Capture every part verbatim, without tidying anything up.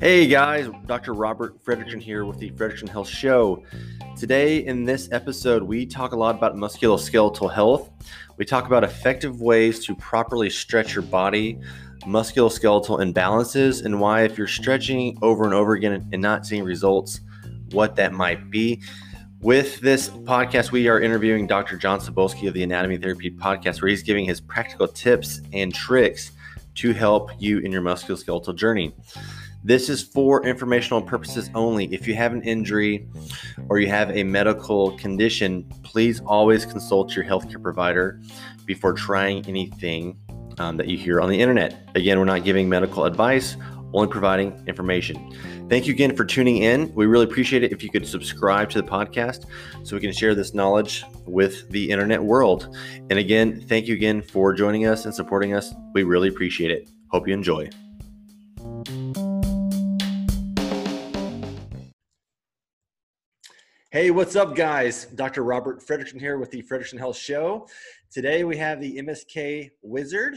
Hey guys, Doctor Robert Frederickson here with the Frederickson Health Show. Today in this episode, we talk a lot about musculoskeletal health. We talk about effective ways to properly stretch your body, musculoskeletal imbalances, and why if you're stretching over and over again and not seeing results, what that might be. With this podcast, we are interviewing Doctor John Cebulski of the Anatomy Therapy Podcast, where he's giving his practical tips and tricks to help you in your musculoskeletal journey. This is for informational purposes only. If you have an injury or you have a medical condition, please always consult your healthcare provider before trying anything um, that you hear on the internet. Again, we're not giving medical advice, only providing information. Thank you again for tuning in. We really appreciate it if you could subscribe to the podcast so we can share this knowledge with the internet world. And again, thank you again for joining us and supporting us. We really appreciate it. Hope you enjoy. Hey, what's up, guys? Doctor Robert Frederickson here with the Frederickson Health Show. Today we have the M S K wizard,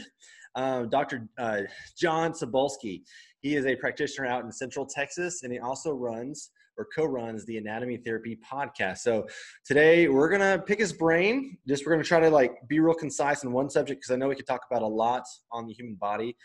uh, Doctor Uh, John Cebulski. He is a practitioner out in Central Texas, and he also runs or co-runs the Anatomy Therapy Podcast. So today we're gonna pick his brain. Just we're gonna try to like be real concise in one subject because I know we could talk about a lot on the human body.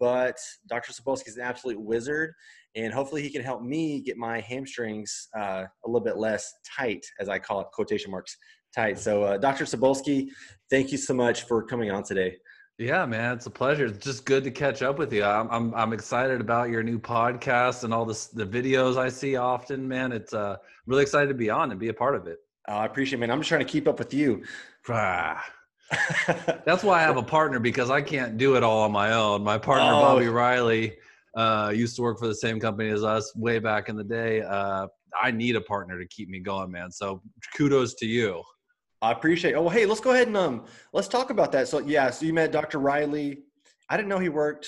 But Doctor Cebulski is an absolute wizard, and hopefully he can help me get my hamstrings uh, a little bit less tight, as I call it, quotation marks, tight. So uh, Doctor Cebulski, thank you so much for coming on today. Yeah, man, it's a pleasure. It's just good to catch up with you. I'm I'm, I'm excited about your new podcast and all this, the videos I see often, man. It's uh, really excited to be on and be a part of it. Uh, I appreciate it, man. I'm just trying to keep up with you. Ah. That's why I have a partner, because I can't do it all on my own. My partner, oh. Bobby Riley, uh, used to work for the same company as us way back in the day. Uh, I need a partner to keep me going, man. So kudos to you. I appreciate it. Oh, hey, let's go ahead and um, let's talk about that. So, yeah, so you met Doctor Riley. I didn't know he worked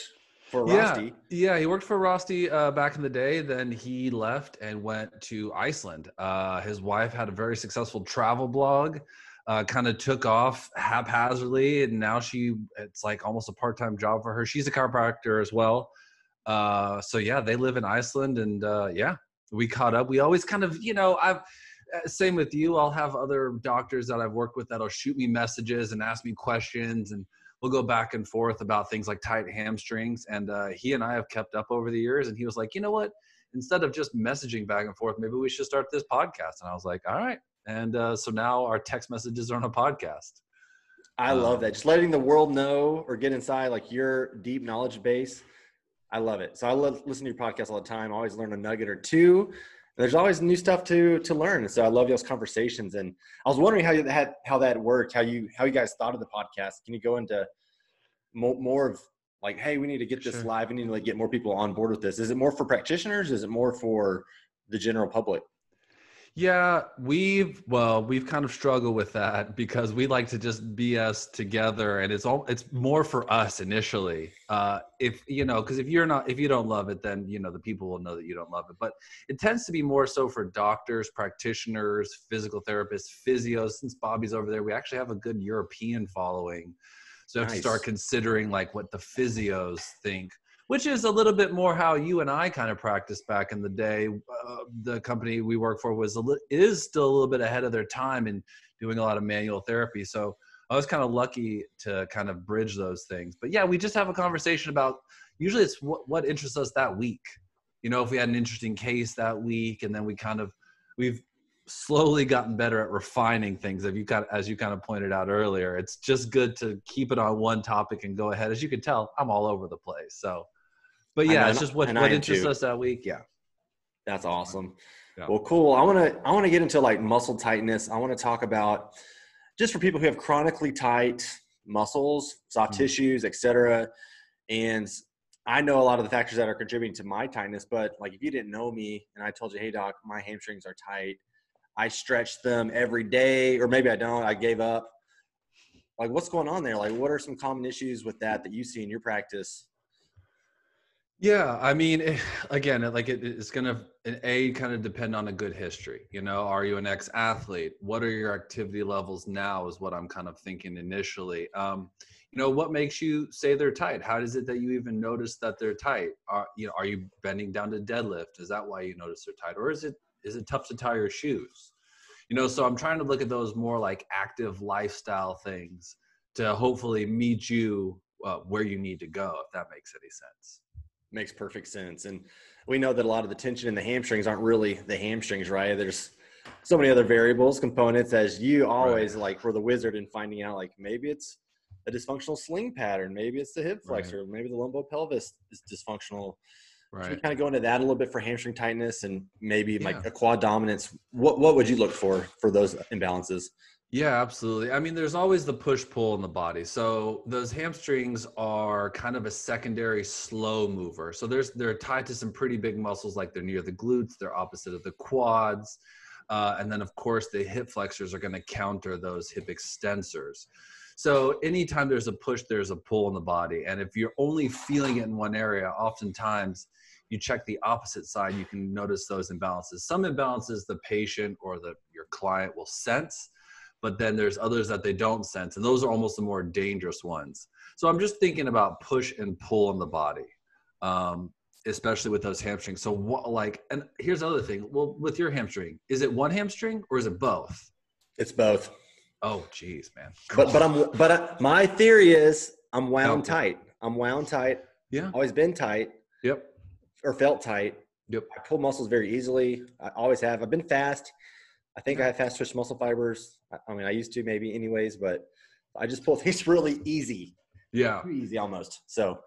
for Rosti. Yeah, yeah, he worked for Rosti uh, back in the day. Then he left and went to Iceland. Uh, his wife had a very successful travel blog. Uh, kind of took off haphazardly, and now she it's like almost a part-time job for her. She's a chiropractor as well. Uh, so yeah, they live in Iceland, and uh, yeah, we caught up. We always kind of, you know, I've same with you. I'll have other doctors that I've worked with that'll shoot me messages and ask me questions, and we'll go back and forth about things like tight hamstrings. And uh, he and I have kept up over the years, and he was like, you know what? Instead of just messaging back and forth, maybe we should start this podcast. And I was like, all right. And uh, so now our text messages are on a podcast. I um, love that. Just letting the world know or get inside like your deep knowledge base. I love it. So I love listening to your podcast all the time. I always learn a nugget or two. And there's always new stuff to to learn. So I love those conversations. And I was wondering how you had how that worked, how you how you guys thought of the podcast. Can you go into more, more of like, hey, we need to get this sure. live. We need to like get more people on board with this. Is it more for practitioners? Is it more for the general public? Yeah, we've, well, we've kind of struggled with that because we like to just B S together, and it's all, it's more for us initially. Uh, if, you know, cause if you're not, if you don't love it, then, you know, the people will know that you don't love it, but it tends to be more so for doctors, practitioners, physical therapists, physios. Since Bobby's over there, we actually have a good European following. So nice. I have to start considering like what the physios think, which is a little bit more how you and I kind of practiced back in the day. Uh, the company we work for was a li- is still a little bit ahead of their time in doing a lot of manual therapy. So I was kind of lucky to kind of bridge those things. But yeah, we just have a conversation about, usually it's what, what interests us that week. You know, if we had an interesting case that week, and then we kind of, we've slowly gotten better at refining things. As you kind of, as you kind of pointed out earlier, it's just good to keep it on one topic and go ahead. As you can tell, I'm all over the place. So. But yeah, know, it's just what, what interests too. us that week. Yeah. That's awesome. Yeah. Well, cool. I want to, I want to get into like muscle tightness. I want to talk about just for people who have chronically tight muscles, soft mm-hmm. tissues, et cetera. And I know a lot of the factors that are contributing to my tightness, but like, if you didn't know me and I told you, hey doc, my hamstrings are tight. I stretch them every day, or maybe I don't, I gave up. Like what's going on there? Like what are some common issues with that, that you see in your practice? Yeah, I mean, it, again, it, like it, it's going to, an A kind of depend on a good history. You know, are you an ex-athlete? What are your activity levels now is what I'm kind of thinking initially. Um, you know, what makes you say they're tight? How is it that you even notice that they're tight? Are you know, are you bending down to deadlift? Is that why you notice they're tight? Or is it is it tough to tie your shoes? You know, so I'm trying to look at those more like active lifestyle things to hopefully meet you uh, where you need to go, if that makes any sense. Makes perfect sense. And we know that a lot of the tension in the hamstrings aren't really the hamstrings, right? There's so many other variables, components, as you always right. like for the wizard in finding out, like maybe it's a dysfunctional sling pattern. Maybe it's the hip flexor. Right. Maybe the lumbopelvis is dysfunctional. Right. Can we kind of go into that a little bit for hamstring tightness and maybe yeah. like a quad dominance? What, what would you look for for those imbalances? Yeah, absolutely. I mean, there's always the push-pull in the body. So those hamstrings are kind of a secondary slow mover. So there's, they're tied to some pretty big muscles, like they're near the glutes, they're opposite of the quads. Uh, and then, of course, the hip flexors are going to counter those hip extensors. So anytime there's a push, there's a pull in the body. And if you're only feeling it in one area, oftentimes you check the opposite side, you can notice those imbalances. Some imbalances the patient or the, your client will sense, but then there's others that they don't sense. And those are almost the more dangerous ones. So I'm just thinking about push and pull in the body, um, especially with those hamstrings. So what, like, and here's the other thing. Well, with your hamstring, is it one hamstring or is it both? It's both. Oh, geez, man. Cool. But, but I'm, but I, my theory is I'm wound okay. tight. I'm wound tight. Yeah. Always been tight. Yep. Or felt tight. Yep. I pull muscles very easily. I always have. I've been fast. I think I have fast twitch muscle fibers. I mean, I used to maybe anyways, but I just pull things really easy. Yeah. Pretty easy almost. So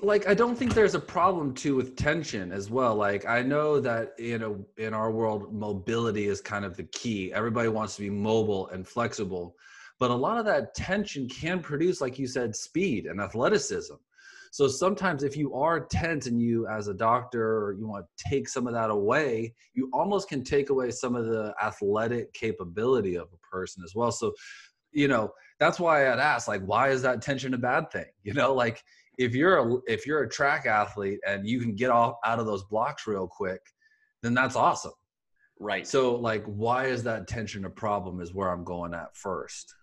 like, I don't think there's a problem too with tension as well. Like I know that, you know, in our world, mobility is kind of the key. Everybody wants to be mobile and flexible, but a lot of that tension can produce, like you said, speed and athleticism. So sometimes if you are tense and you as a doctor, or you want to take some of that away, you almost can take away some of the athletic capability of a person as well. So, you know, that's why I'd ask, like, why is that tension a bad thing? You know, like if you're a, if you're a track athlete and you can get off out of those blocks real quick, then that's awesome. Right. So like, why is that tension a problem is where I'm going at first.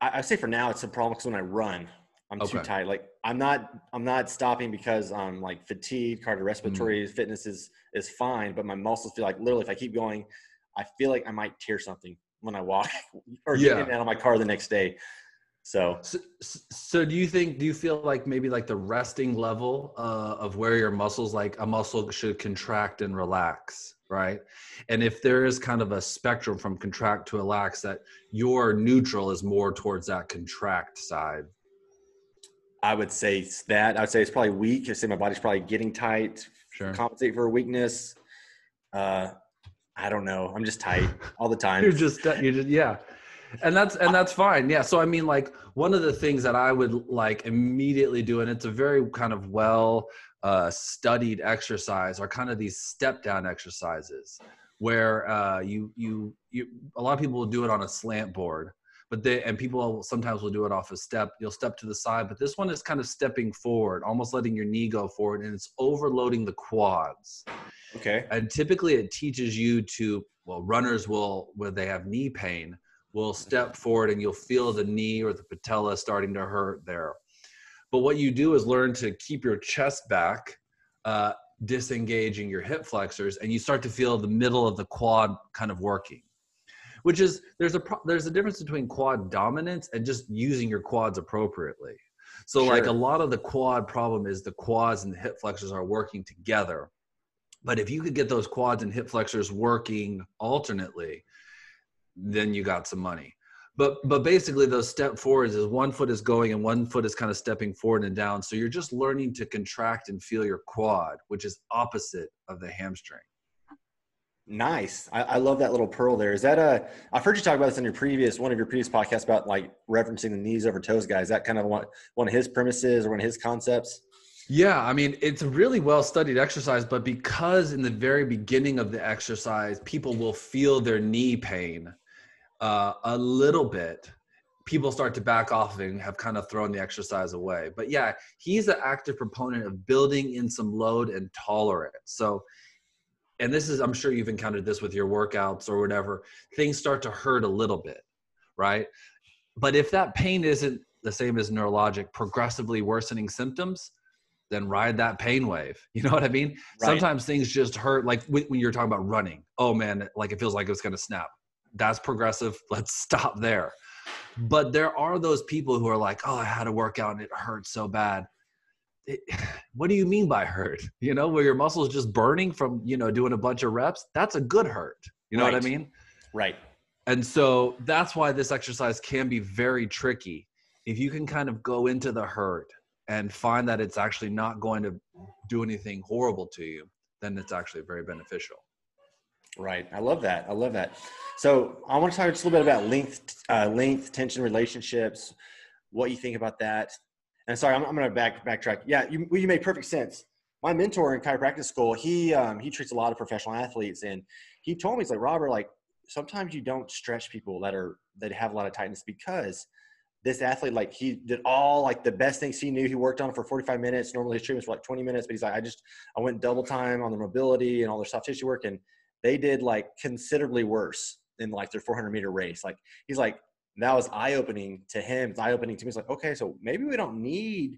I, I say for now, it's a problem because when I run, I'm okay. too tight. Like I'm not, I'm not stopping because I'm like fatigued, cardiorespiratory mm-hmm. fitness is, is fine. But my muscles feel like literally if I keep going, I feel like I might tear something when I walk or yeah. get out of my car the next day. So. so, so do you think, do you feel like maybe like the resting level uh, of where your muscles, like a muscle should contract and relax, right? And if there is kind of a spectrum from contract to relax, that your neutral is more towards that contract side. I would say that I would say it's probably weak. I say my body's probably getting tight, sure. compensate for weakness. Uh, I don't know. I'm just tight all the time. You're just, you're just, yeah. And that's, and that's fine. Yeah. So, I mean, like one of the things that I would like immediately do, and it's a very kind of well uh, studied exercise are kind of these step down exercises where uh, you, you, you, a lot of people will do it on a slant board. But they, and people sometimes will do it off a step. You'll step to the side, but this one is kind of stepping forward, almost letting your knee go forward, and it's overloading the quads. Okay. And typically it teaches you to, well, runners will, when they have knee pain, will step forward and you'll feel the knee or the patella starting to hurt there. But what you do is learn to keep your chest back, uh, disengaging your hip flexors, and you start to feel the middle of the quad kind of working. Which is, there's a there's a difference between quad dominance and just using your quads appropriately. So sure. like a lot of the quad problem is the quads and the hip flexors are working together. But if you could get those quads and hip flexors working alternately, then you got some money. But but basically those step forwards is one foot is going and one foot is kind of stepping forward and down. So you're just learning to contract and feel your quad, which is opposite of the hamstring. Nice. I, I love that little pearl there. Is that a, I've heard you talk about this in your previous, one of your previous podcasts about like referencing the knees over toes guy. Is that kind of one, one of his premises or one of his concepts? Yeah. I mean, it's a really well studied exercise, but because in the very beginning of the exercise, people will feel their knee pain uh, a little bit. People start to back off and have kind of thrown the exercise away. But yeah, he's an active proponent of building in some load and tolerance. So and this is, I'm sure you've encountered this with your workouts or whatever, things start to hurt a little bit, right? But if that pain isn't the same as neurologic, progressively worsening symptoms, then ride that pain wave. You know what I mean? Right. Sometimes things just hurt. Like when you're talking about running, oh man, like it feels like it's going to snap. That's progressive. Let's stop there. But there are those people who are like, oh, I had a workout and it hurt so bad. It, what do you mean by hurt? You know, where your muscle is just burning from, you know, doing a bunch of reps. That's a good hurt. You know right. what I mean? Right. And so that's why this exercise can be very tricky. If you can kind of go into the hurt and find that it's actually not going to do anything horrible to you, then it's actually very beneficial. Right. I love that. I love that. So I want to talk just a little bit about length, uh, length, tension relationships, what you think about that. And sorry, I'm, I'm going to back backtrack. Yeah, you, you made perfect sense. My mentor in chiropractic school, he um, he treats a lot of professional athletes, and he told me, he's like, Robert, like sometimes you don't stretch people that are that have a lot of tightness, because this athlete, like he did all like the best things he knew. He worked on it for forty-five minutes. Normally his treatments were like twenty minutes, but he's like, I just I went double time on the mobility and all their soft tissue work, and they did like considerably worse in like their four hundred meter race. Like he's like. That was eye-opening to him. It's eye-opening to me. It's like, okay, so maybe we don't need,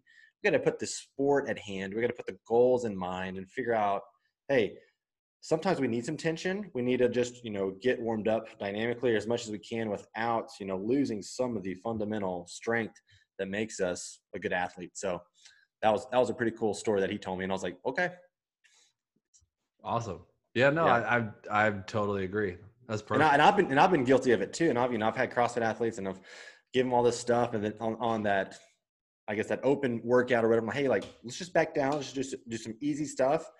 we got to put the sport at hand. We got to put the goals in mind and figure out, hey, sometimes we need some tension. We need to just, you know, get warmed up dynamically as much as we can without, you know, losing some of the fundamental strength that makes us a good athlete. So that was, that was a pretty cool story that he told me. And I was like, okay. Awesome. Yeah, no, yeah. I, I, I totally agree. That's perfect. And, I, and I've been and I've been guilty of it too. And I've you know I've had CrossFit athletes, and I've given them all this stuff, and then on, on that, I guess that open workout or whatever. I'm like, hey, like let's just back down. Let's just do some easy stuff.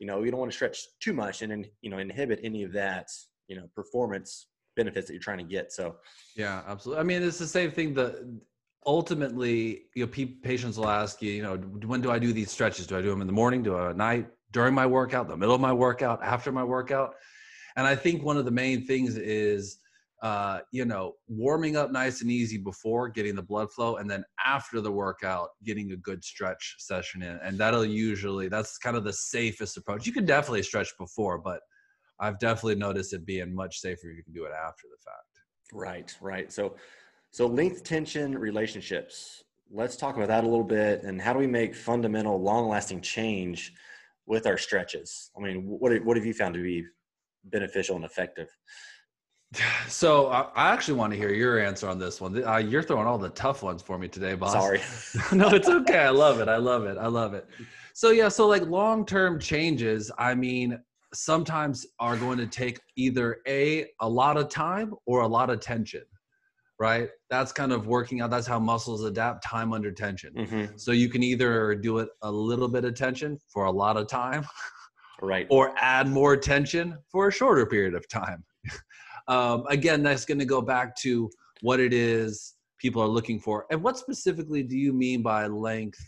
You know, you don't want to stretch too much, and then you know inhibit any of that you know performance benefits that you're trying to get. So yeah, absolutely. I mean, it's the same thing. The ultimately, you know, patients will ask you, you know, when do I do these stretches? Do I do them in the morning? Do I at night? During my workout? The middle of my workout? After my workout? And I think one of the main things is, uh, you know, warming up nice and easy before, getting the blood flow, and then after the workout, getting a good stretch session in. And that'll usually, that's kind of the safest approach. You can definitely stretch before, but I've definitely noticed it being much safer if you can do it after the fact. Right, right. So, so length, tension, relationships. Let's talk about that a little bit. And how do we make fundamental, long-lasting change with our stretches? I mean, what what have you found to be beneficial and effective? So I, I actually want to hear your answer on this one. Uh, you're throwing all the tough ones for me today, boss. Sorry. No, it's okay. I love it. I love it. I love it. So yeah. So like long-term changes, I mean, sometimes are going to take either a, a lot of time or a lot of tension, right? That's kind of working out. That's how muscles adapt, time under tension. Mm-hmm. So you can either do it a little bit of tension for a lot of time, right, or add more tension for a shorter period of time. um, again, that's going to go back to what it is people are looking for. And what specifically do you mean by length,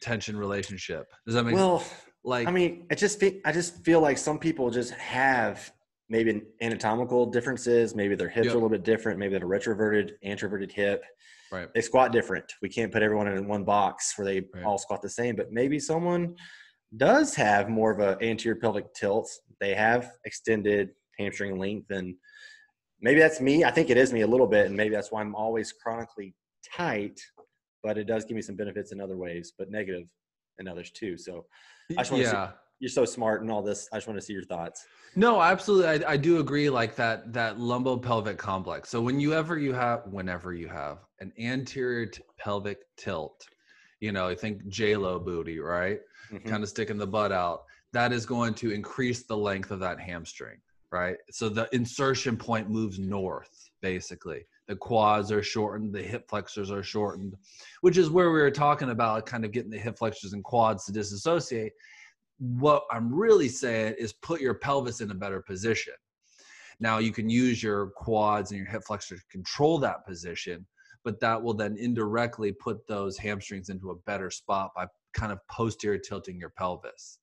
tension relationship? Does that make well, sense? Like, I mean, I just feel, I just feel like some people just have maybe anatomical differences. Maybe their hips yep. are a little bit different. Maybe they're retroverted, antroverted hip. Right. They squat different. We can't put everyone in one box where they right. all squat the same. But maybe someone does have more of an anterior pelvic tilt. They have extended hamstring length, and maybe that's me. I think it is me a little bit, and maybe that's why I'm always chronically tight, but it does give me some benefits in other ways, but negative in others too. So I just want yeah. to see, you're so smart and all this. I just want to see your thoughts. No, absolutely. I, I do agree, like that, that lumbopelvic complex. So when you ever you have, whenever you have an anterior t- pelvic tilt, you know, I think J-Lo booty, right? Mm-hmm. Kind of sticking the butt out. That is going to increase the length of that hamstring, right? So the insertion point moves north, basically. The quads are shortened. The hip flexors are shortened, which is where we were talking about kind of getting the hip flexors and quads to disassociate. What I'm really saying is put your pelvis in a better position. Now you can use your quads and your hip flexors to control that position, but that will then indirectly put those hamstrings into a better spot by kind of posterior tilting your pelvis.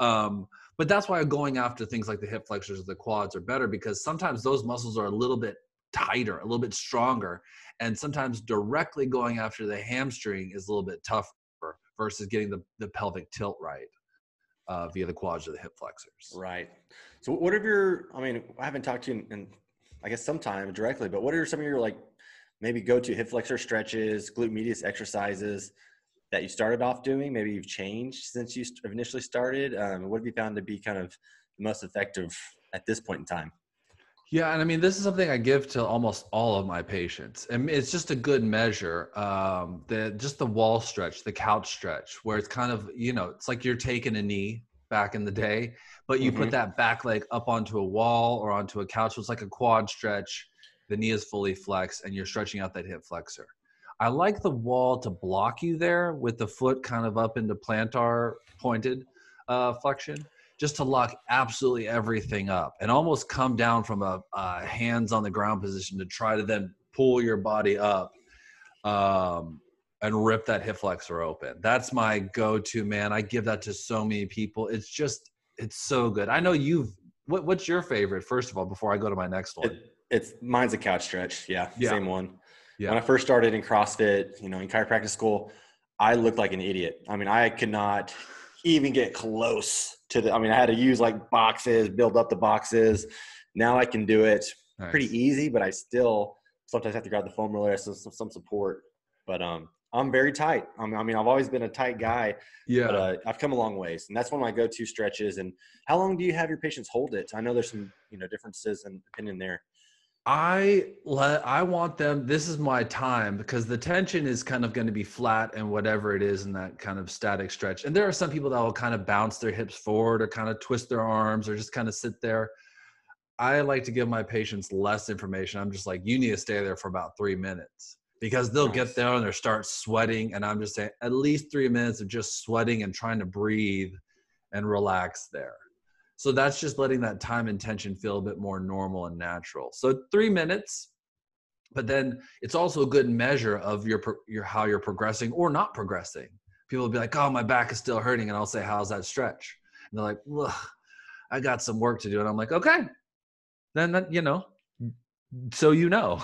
Um, but that's why going after things like the hip flexors or the quads are better, because sometimes those muscles are a little bit tighter, a little bit stronger, and sometimes directly going after the hamstring is a little bit tougher versus getting the, the pelvic tilt right uh, via the quads or the hip flexors. Right. So what are your, I mean, I haven't talked to you in, in I guess sometime directly, but what are some of your like maybe go to hip flexor stretches, glute medius exercises that you started off doing. Maybe you've changed since you initially started. Um, what have you found to be kind of the most effective at this point in time? Yeah. And I mean, this is something I give to almost all of my patients, and it's just a good measure. Um, the, just the wall stretch, the couch stretch, where it's kind of, you know, it's like you're taking a knee back in the day, but you mm-hmm. put that back leg up onto a wall or onto a couch. So it's like a quad stretch. The knee is fully flexed and you're stretching out that hip flexor. I like the wall to block you there with the foot kind of up into plantar pointed uh, flexion, just to lock absolutely everything up and almost come down from a, a hands on the ground position to try to then pull your body up um, and rip that hip flexor open. That's my go-to, man. I give that to so many people. It's just, it's so good. I know you've, what, what's your favorite, first of all, before I go to my next one? It, it's mine's a couch stretch. Yeah, yeah. Same one. Yeah. When I first started in CrossFit, you know, in chiropractic school, I looked like an idiot. I mean, I could not even get close to the, I mean, I had to use like boxes, build up the boxes. Now I can do it nice. Pretty easy, but I still sometimes have to grab the foam roller, some, some support, but, um, I'm very tight. I mean, I've always been a tight guy, yeah. but uh, I've come a long ways. And that's one of my go-to stretches. And how long do you have your patients hold it? I know there's some, you know, differences in opinion there. I let, I want them, this is my time, because the tension is kind of going to be flat and whatever it is in that kind of static stretch. And there are some people that will kind of bounce their hips forward or kind of twist their arms or just kind of sit there. I like to give my patients less information. I'm just like, you need to stay there for about three minutes because they'll nice. Get there and they'll start sweating. And I'm just saying at least three minutes of just sweating and trying to breathe and relax there. So that's just letting that time and tension feel a bit more normal and natural. So three minutes, but then it's also a good measure of your, your how you're progressing or not progressing. People will be like, oh, my back is still hurting. And I'll say, how's that stretch? And they're like, well, I got some work to do. And I'm like, okay, then, that, you know, so you know.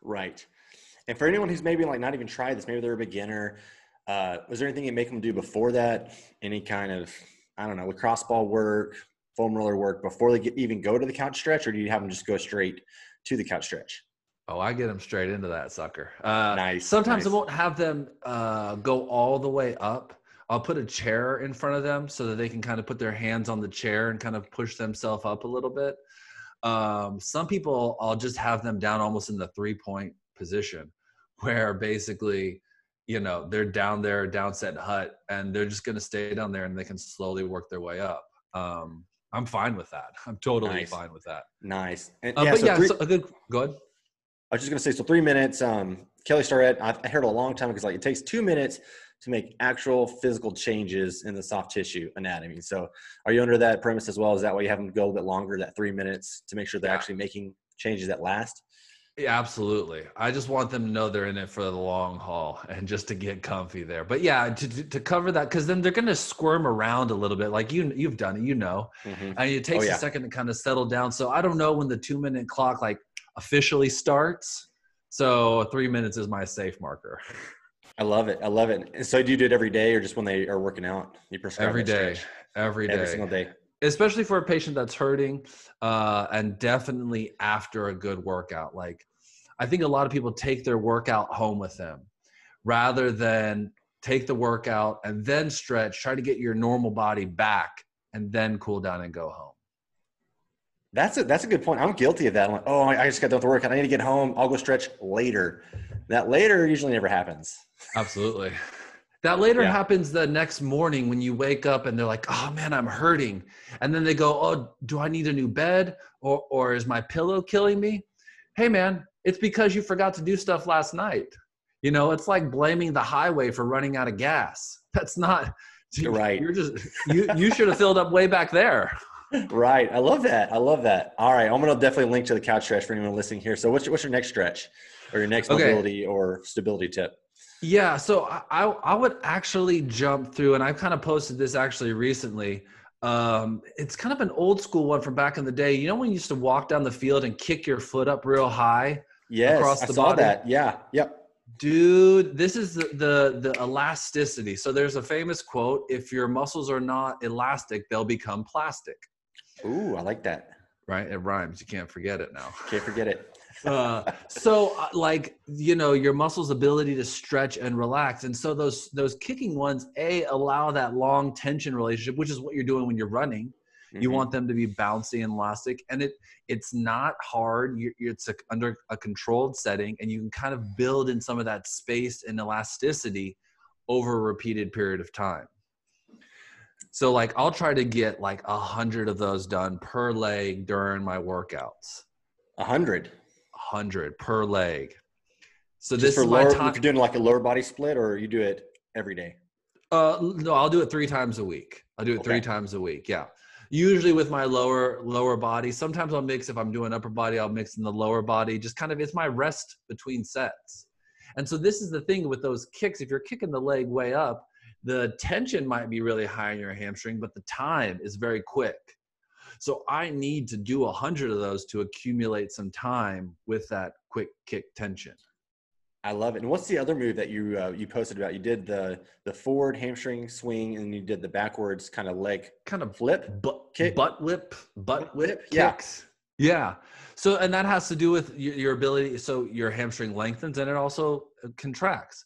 Right. And for anyone who's maybe like not even tried this, maybe they're a beginner. Uh, was there anything you make them do before that? Any kind of, I don't know, lacrosse ball work, foam roller work before they get, even go to the couch stretch, or do you have them just go straight to the couch stretch? Oh, I get them straight into that sucker. Uh, nice. Sometimes nice. I won't have them uh, go all the way up. I'll put a chair in front of them so that they can kind of put their hands on the chair and kind of push themselves up a little bit. Um, some people, I'll just have them down almost in the three-point position where basically, you know, they're down there, down set hut, and they're just going to stay down there and they can slowly work their way up. Um, I'm fine with that. I'm totally nice. Fine with that. Nice. And, uh, yeah, but so yeah, three, so a good, go ahead. I was just going to say, so three minutes, um, Kelly Starrett, I've, I heard a long time because like it takes two minutes to make actual physical changes in the soft tissue anatomy. So are you under that premise as well? Is that why you have them go a little bit longer, that three minutes to make sure they're yeah. actually making changes that last? Yeah, absolutely. I just want them to know they're in it for the long haul and just to get comfy there. But yeah, to to cover that, because then they're going to squirm around a little bit. Like you, you've done it, you know, mm-hmm. and it takes oh, yeah. a second to kind of settle down. So I don't know when the two minute clock like officially starts. So three minutes is my safe marker. I love it. I love it. And so do you do it every day or just when they are working out? You prescribe every day, every day, every single day. Especially for a patient that's hurting uh, and definitely after a good workout. Like I think a lot of people take their workout home with them rather than take the workout and then stretch, try to get your normal body back and then cool down and go home. That's a, that's a good point. I'm guilty of that. I'm like, oh, I just got done with the workout. I need to get home. I'll go stretch later. That later usually never happens. Absolutely. That later yeah. happens the next morning when you wake up and they're like, oh man, I'm hurting. And then they go, oh, do I need a new bed? Or, or is my pillow killing me? Hey man, it's because you forgot to do stuff last night. You know, it's like blaming the highway for running out of gas. That's not, you're right. You're just, you, you should have filled up way back there. Right. I love that. I love that. All right. I'm going to definitely link to the couch stretch for anyone listening here. So what's your, what's your next stretch or your next okay. mobility or stability tip? Yeah, so I I would actually jump through, and I kind of posted this actually recently. Um, it's kind of an old school one from back in the day. You know when you used to walk down the field and kick your foot up real high? Yes, across the I saw body? That. Yeah, yep. Dude, this is the, the, the elasticity. So there's a famous quote, if your muscles are not elastic, they'll become plastic. Ooh, I like that. right? It rhymes. You can't forget it now. Can't forget it. uh, so like, you know, your muscles' ability to stretch and relax. And so those, those kicking ones, A, allow that long tension relationship, which is what you're doing when you're running. Mm-hmm. You want them to be bouncy and elastic, and it, it's not hard. You're, it's a, under a controlled setting, and you can kind of build in some of that space and elasticity over a repeated period of time. So like, I'll try to get like a hundred of those done per leg during my workouts. A hundred? A hundred per leg. So Just this is my lower, time. If you're doing like a lower body split, or you do it every day? Uh, no, I'll do it three times a week. I'll do it okay. three times a week. Yeah. Usually with my lower, lower body. Sometimes I'll mix, if I'm doing upper body, I'll mix in the lower body. Just kind of, it's my rest between sets. And so this is the thing with those kicks. If you're kicking the leg way up, the tension might be really high in your hamstring, but the time is very quick. So I need to do a hundred of those to accumulate some time with that quick kick tension. I love it. And what's the other move that you uh, you posted about? You did the the forward hamstring swing, and you did the backwards kind of leg kind of flip, butt kick, butt whip, butt whip kicks. Yeah. yeah. So, and that has to do with your, your ability. So your hamstring lengthens, and it also contracts.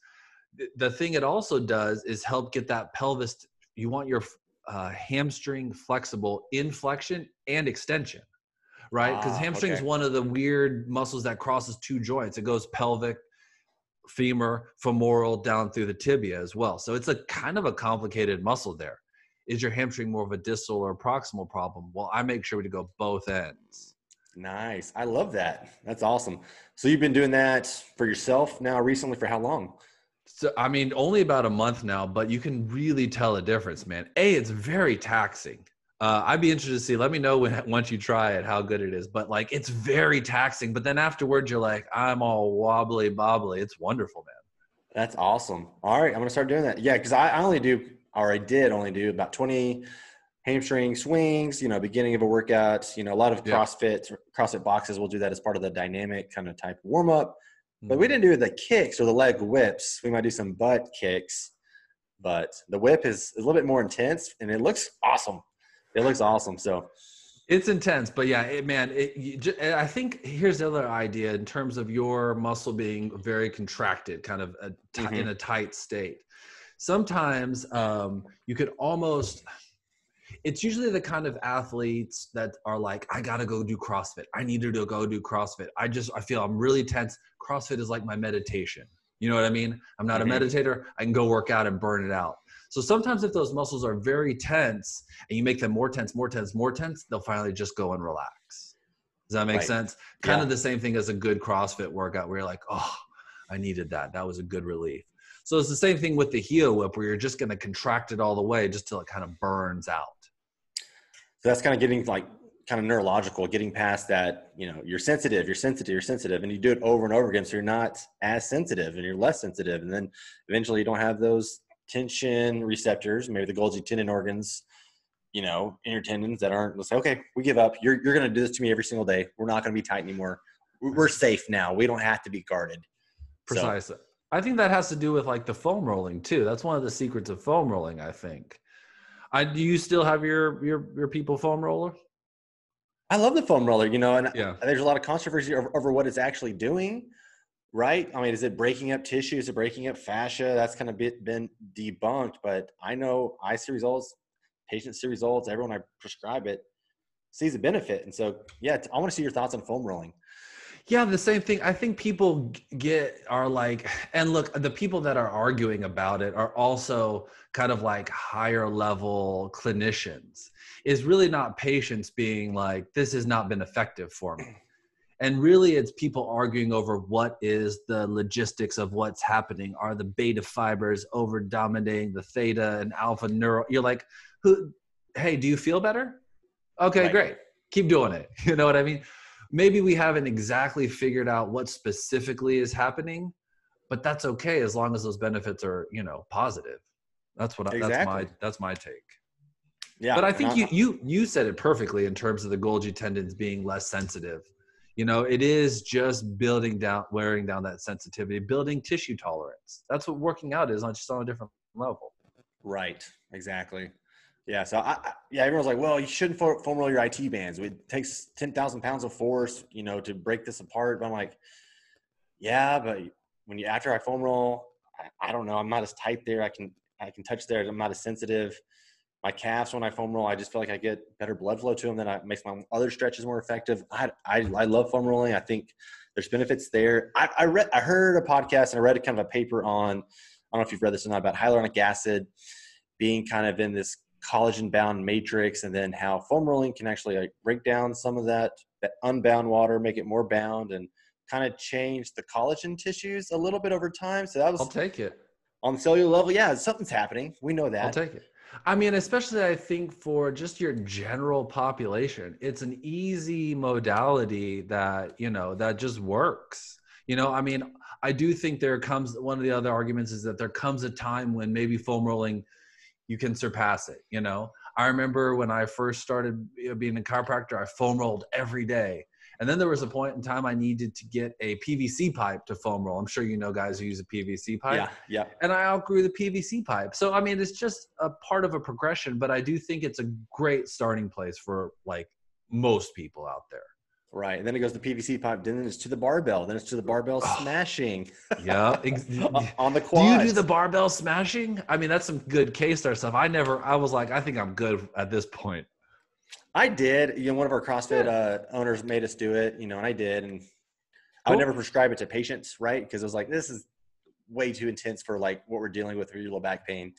The thing it also does is help get that pelvis. You want your uh, hamstring flexible in flexion and extension, right? Because ah, hamstring okay. is one of the weird muscles that crosses two joints. It goes pelvic, femur, femoral, down through the tibia as well. So it's a kind of a complicated muscle there. Is your hamstring more of a distal or proximal problem? Well, I make sure to go both ends. Nice. I love that. That's awesome. So you've been doing that for yourself now recently for how long? So, I mean, only about a month now, but you can really tell a difference, man. A, it's very taxing. Uh, I'd be interested to see, let me know when, once you try it, how good it is. But like, it's very taxing. But then afterwards, you're like, I'm all wobbly bobbly. It's wonderful, man. That's awesome. All right. I'm going to start doing that. Yeah. Cause I, I only do, or I did only do about twenty hamstring swings, you know, beginning of a workout, you know, a lot of yeah. CrossFit, CrossFit boxes will do that as part of the dynamic kind of type of warm up. But we didn't do the kicks or the leg whips. We might do some butt kicks, but the whip is a little bit more intense, and it looks awesome. It looks awesome. So it's intense, but yeah, it, man, it, you just, I think here's the other idea in terms of your muscle being very contracted, kind of a t- mm-hmm. in a tight state. Sometimes um, you could almost, it's usually the kind of athletes that are like, I got to go do CrossFit. I need to go do CrossFit. I just, I feel I'm really tense. CrossFit is like my meditation. You know what I mean? I'm not mm-hmm. a meditator. I can go work out and burn it out. So sometimes if those muscles are very tense and you make them more tense, more tense, more tense, they'll finally just go and relax. Does that make right. sense? Kind yeah. of the same thing as a good CrossFit workout where you're like, oh, I needed that. That was a good relief. So it's the same thing with the heel whip where you're just going to contract it all the way just till it kind of burns out. So that's kind of getting like kind of neurological, getting past that, you know, you're sensitive, you're sensitive, you're sensitive, and you do it over and over again. So you're not as sensitive and you're less sensitive. And then eventually you don't have those tension receptors, maybe the Golgi tendon organs, you know, in your tendons that aren't, let's say, okay, we give up. You're, you're going to do this to me every single day. We're not going to be tight anymore. We're safe now. We don't have to be guarded. Precisely. So. I think that has to do with like the foam rolling too. That's one of the secrets of foam rolling, I think. I, do you still have your, your, your people foam roller? I love the foam roller, you know, and yeah. there's a lot of controversy over, over what it's actually doing, right? I mean, is it breaking up tissue? Is it breaking up fascia? That's kind of been debunked, but I know I see results, patients see results, everyone I prescribe it sees a benefit. And so, yeah, I want to see your thoughts on foam rolling. Yeah, the same thing. I think people get are like, and look, the people that are arguing about it are also kind of like higher level clinicians. It's really not patients being like, this has not been effective for me. And really it's people arguing over what is the logistics of what's happening. Are the beta fibers over dominating the theta and alpha neural? You're like, who? Hey, do you feel better? Okay, right. Great. Keep doing it. You know what I mean? Maybe we haven't exactly figured out what specifically is happening, but that's okay as long as those benefits are, you know, positive. That's what I, exactly. that's my that's my take. Yeah, but I think you you you said it perfectly in terms of the Golgi tendons being less sensitive. You know, it is just building down, wearing down that sensitivity, building tissue tolerance. That's what working out is, on just on a different level. Right. Exactly. Yeah. So I, I, yeah, everyone's like, well, you shouldn't foam roll your I T bands. It takes ten thousand pounds of force, you know, to break this apart. But I'm like, yeah, but when you, after I foam roll, I, I don't know, I'm not as tight there. I can, I can touch there. I'm not as sensitive. My calves, when I foam roll, I just feel like I get better blood flow to them. Then it makes my other stretches more effective. I, I, I love foam rolling. I think there's benefits there. I, I read, I heard a podcast and I read a kind of a paper on, I don't know if you've read this or not, about hyaluronic acid being kind of in this collagen bound matrix, and then how foam rolling can actually like break down some of that, that unbound water, make it more bound, and kind of change the collagen tissues a little bit over time. So that was, I'll take it on the cellular level. Yeah. Something's happening. We know that. I'll take it. I mean, especially I think for just your general population, it's an easy modality that, you know, that just works. You know, I mean, I do think there comes, one of the other arguments is that there comes a time when maybe foam rolling, you can surpass it. You know, I remember when I first started being a chiropractor, I foam rolled every day. And then there was a point in time I needed to get a P V C pipe to foam roll. I'm sure you know guys who use a P V C pipe. Yeah, yeah. And I outgrew the P V C pipe. So, I mean, it's just a part of a progression, but I do think it's a great starting place for like most people out there. Right. And then it goes to the P V C pipe. Then it's to the barbell. Then it's to the barbell oh. smashing. Yeah. On the quad. Do you do the barbell smashing? I mean, that's some good K-Star stuff. I never, I was like, I think I'm good at this point. I did. You know, one of our CrossFit uh, owners made us do it, you know, and I did. And I would never prescribe it to patients, right? Because it was like, this is way too intense for like what we're dealing with with your low back pain.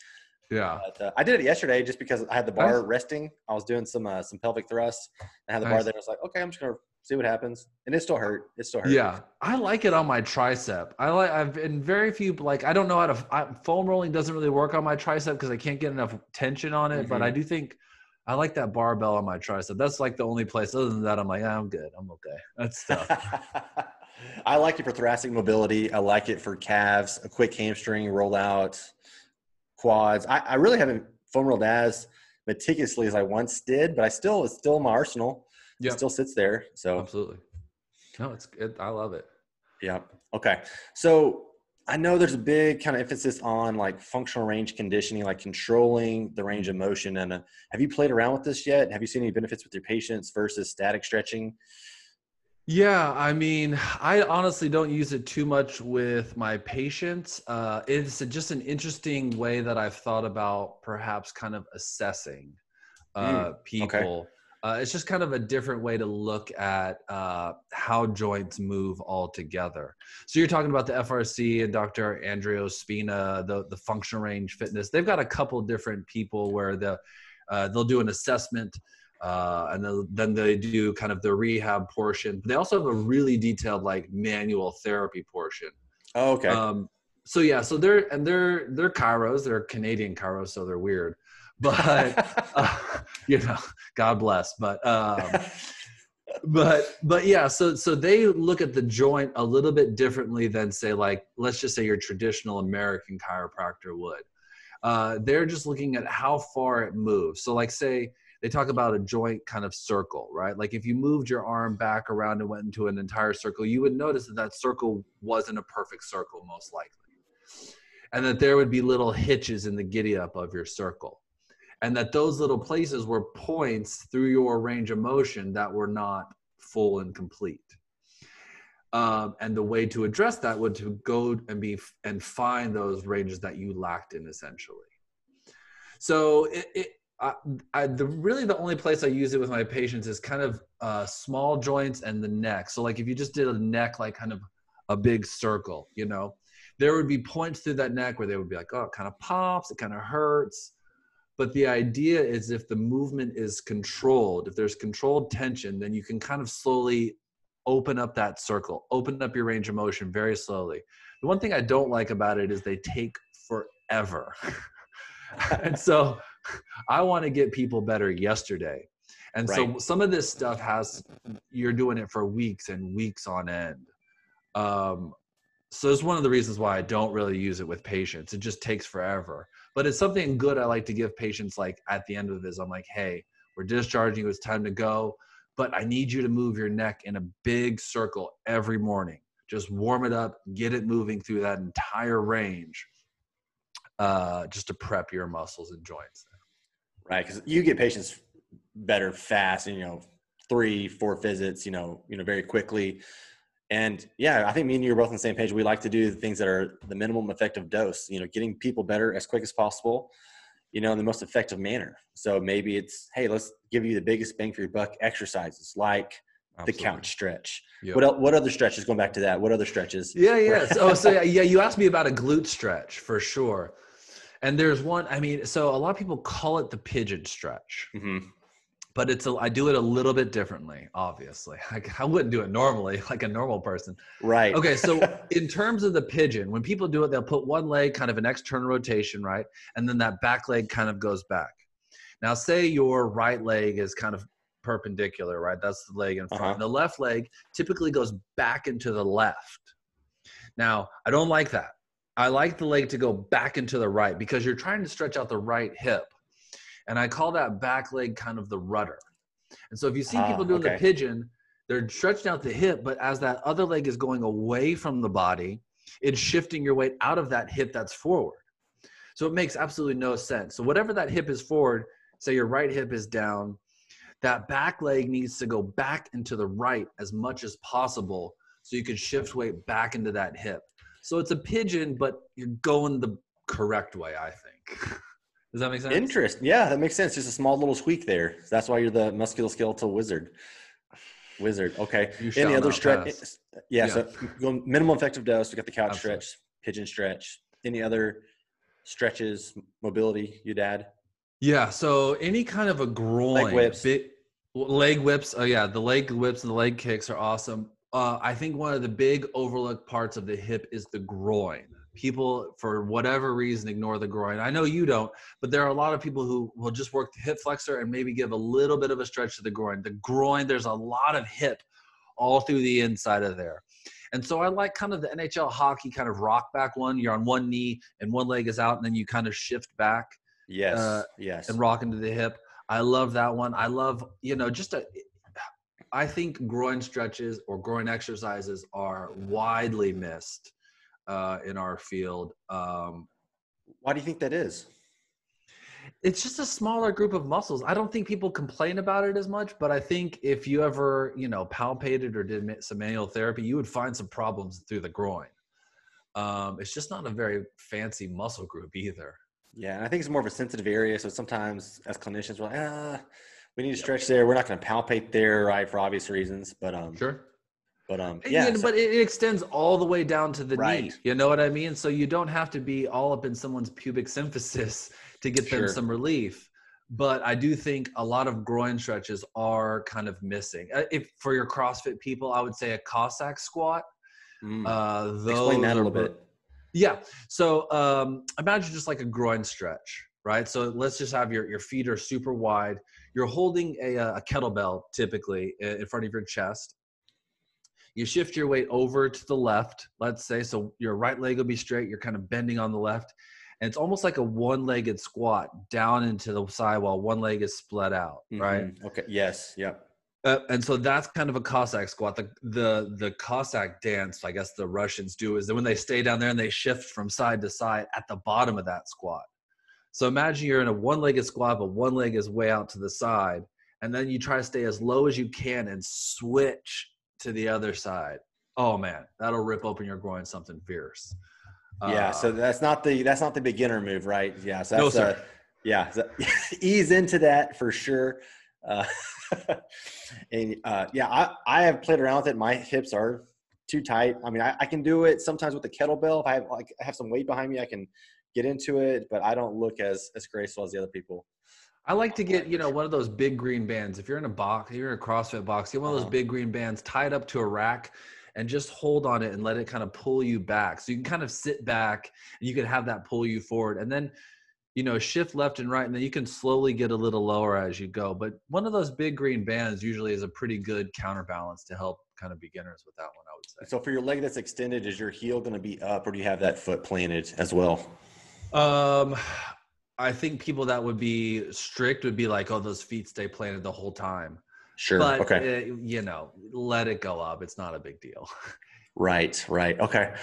Yeah. But, uh, I did it yesterday just because I had the bar nice. resting. I was doing some uh, some pelvic thrusts. I had the nice. bar there. I was like, okay, I'm just going to see what happens. And it still hurt. It still hurt. Yeah. I like it on my tricep. I like, I've been very few, like, I don't know how to, I, foam rolling doesn't really work on my tricep because I can't get enough tension on it. Mm-hmm. But I do think, I like that barbell on my tricep. That's like the only place. Other than that, I'm like, ah, I'm good. I'm okay. That's tough. I like it for thoracic mobility. I like it for calves, a quick hamstring rollout, quads. I, I really haven't foam rolled as meticulously as I once did, but I still, it's still in my arsenal. Yep. It still sits there. So absolutely. No, it's good. I love it. Yeah. Okay. So I know there's a big kind of emphasis on like functional range conditioning, like controlling the range of motion. And uh, have you played around with this yet? Have you seen any benefits with your patients versus static stretching? Yeah. I mean, I honestly don't use it too much with my patients. Uh, it's a, just an interesting way that I've thought about perhaps kind of assessing uh, mm, people. Okay. Uh, it's just kind of a different way to look at uh, how joints move all together. So you're talking about the F R C and Doctor Andreo Spina, the, the functional range fitness. They've got a couple different people where the, uh, they'll do an assessment uh, and then they do kind of the rehab portion. They also have a really detailed like manual therapy portion. Oh, okay. Um, so yeah, so they're, and they're, they're chiros, they're Canadian chiros, so they're weird. But, uh, you know, God bless, but, um, but, but yeah, so, so they look at the joint a little bit differently than say, like, let's just say your traditional American chiropractor would. Uh, they're just looking at how far it moves. So like, say they talk about a joint kind of circle, right? Like if you moved your arm back around and went into an entire circle, you would notice that that circle wasn't a perfect circle, most likely. And that there would be little hitches in the giddy up of your circle. And that those little places were points through your range of motion that were not full and complete. Um, and the way to address that would to go and be and find those ranges that you lacked in, essentially. So it, it, I, I, the really the only place I use it with my patients is kind of uh, small joints and the neck. So like if you just did a neck, like kind of a big circle, you know, there would be points through that neck where they would be like, oh, it kind of pops, it kind of hurts. But the idea is if the movement is controlled, if there's controlled tension, then you can kind of slowly open up that circle, open up your range of motion very slowly. The one thing I don't like about it is they take forever. And so I want to get people better yesterday. And right. So some of this stuff has, you're doing it for weeks and weeks on end. Um, so it's one of the reasons why I don't really use it with patients. It just takes forever. But it's something good I like to give patients like at the end of this. I'm like, hey, we're discharging you. It's time to go. But I need you to move your neck in a big circle every morning. Just warm it up. Get it moving through that entire range uh, just to prep your muscles and joints. right? Because you get patients better fast, and, you know, three, four visits, you know, you know, very quickly. And yeah, I think me and you are both on the same page. We like to do the things that are the minimum effective dose, you know, getting people better as quick as possible, you know, in the most effective manner. So maybe it's, hey, let's give you the biggest bang for your buck exercises, like Absolutely. The couch stretch. Yep. What what other stretches, going back to that, what other stretches? Yeah, yeah. oh, so yeah, you asked me about a glute stretch for sure. And there's one, I mean, so a lot of people call it the pigeon stretch, mm-hmm. but it's, a, I do it a little bit differently, obviously. I, I wouldn't do it normally, like a normal person. Right. Okay. So in terms of the pigeon, when people do it, they'll put one leg kind of an external rotation, right? And then that back leg kind of goes back. Now say your right leg is kind of perpendicular, right? That's the leg in front. Uh-huh. The left leg typically goes back into the left. Now, I don't like that. I like the leg to go back into the right because you're trying to stretch out the right hip. And I call that back leg kind of the rudder. And so if you see ah, people doing okay. the pigeon, they're stretching out the hip, but as that other leg is going away from the body, it's shifting your weight out of that hip that's forward. So it makes absolutely no sense. So whatever that hip is forward, say your right hip is down, that back leg needs to go back into the right as much as possible so you can shift weight back into that hip. So it's a pigeon, but you're going the correct way, I think. Does that make sense? Interesting. Yeah, that makes sense. Just a small little squeak there. So that's why you're the musculoskeletal wizard. Wizard. Okay. Any other stretch? Yeah, yeah. So minimum effective dose. We got the couch Absolutely. Stretch, pigeon stretch. Any other stretches, mobility you'd add? Yeah. So any kind of a groin. Leg whips. Bit, leg whips. Oh yeah. The leg whips and the leg kicks are awesome. Uh, I think one of the big overlooked parts of the hip is the groin. People, for whatever reason, ignore the groin. I know you don't, but there are a lot of people who will just work the hip flexor and maybe give a little bit of a stretch to the groin. The groin, there's a lot of hip all through the inside of there. And so I like kind of the N H L hockey kind of rock back one. You're on one knee and one leg is out, and then you kind of shift back. Yes, uh, yes. And rock into the hip. I love that one. I love, you know, just a... I think groin stretches or groin exercises are widely missed uh, in our field. Um, Why do you think that is? It's just a smaller group of muscles. I don't think people complain about it as much, but I think if you ever, you know, palpated or did some manual therapy, you would find some problems through the groin. Um, it's just not a very fancy muscle group either. Yeah, and I think it's more of a sensitive area. So sometimes as clinicians, we're like, ah, we need to stretch there. We're not going to palpate there, right, for obvious reasons. But um, sure. But um, yeah. yeah so, but it extends all the way down to the right. knee. You know what I mean? So you don't have to be all up in someone's pubic symphysis to get sure. them some relief. But I do think a lot of groin stretches are kind of missing. If for your CrossFit people, I would say a Cossack squat. Mm. Uh, those Explain that a little bit. Yeah. So um, imagine just like a groin stretch. Right? So let's just have your, your feet are super wide. You're holding a, a kettlebell typically in front of your chest. You shift your weight over to the left, let's say. So your right leg will be straight. You're kind of bending on the left. And it's almost like a one-legged squat down into the side while one leg is split out, mm-hmm. right? Okay. Yes. Yep. Uh, and so that's kind of a Cossack squat. The, the the Cossack dance, I guess the Russians do, is that when they stay down there and they shift from side to side at the bottom of that squat. So imagine you're in a one-legged squat, but one leg is way out to the side. And then you try to stay as low as you can and switch to the other side. Oh man, that'll rip open your groin something fierce. Yeah. Uh, so that's not the, that's not the beginner move, right? Yeah. So that's, no, sir. Uh, yeah. So ease into that for sure. Uh, and uh, yeah, I, I have played around with it. My hips are too tight. I mean, I, I can do it sometimes with the kettlebell. If I have like, I have some weight behind me, I can get into it, but I don't look as, as graceful as the other people. I like to get, you know, one of those big green bands. If you're in a box, you're in a CrossFit box, get one of those big green bands, tie it up to a rack and just hold on it and let it kind of pull you back. So you can kind of sit back and you can have that pull you forward and then, you know, shift left and right. And then you can slowly get a little lower as you go. But one of those big green bands usually is a pretty good counterbalance to help kind of beginners with that one, I would say. So for your leg that's extended, is your heel going to be up or do you have that foot planted as well? Um, I think people that would be strict would be like, oh, those feet stay planted the whole time. Sure. But, okay. Uh, you know, let it go up. It's not a big deal. Right. Right. Okay.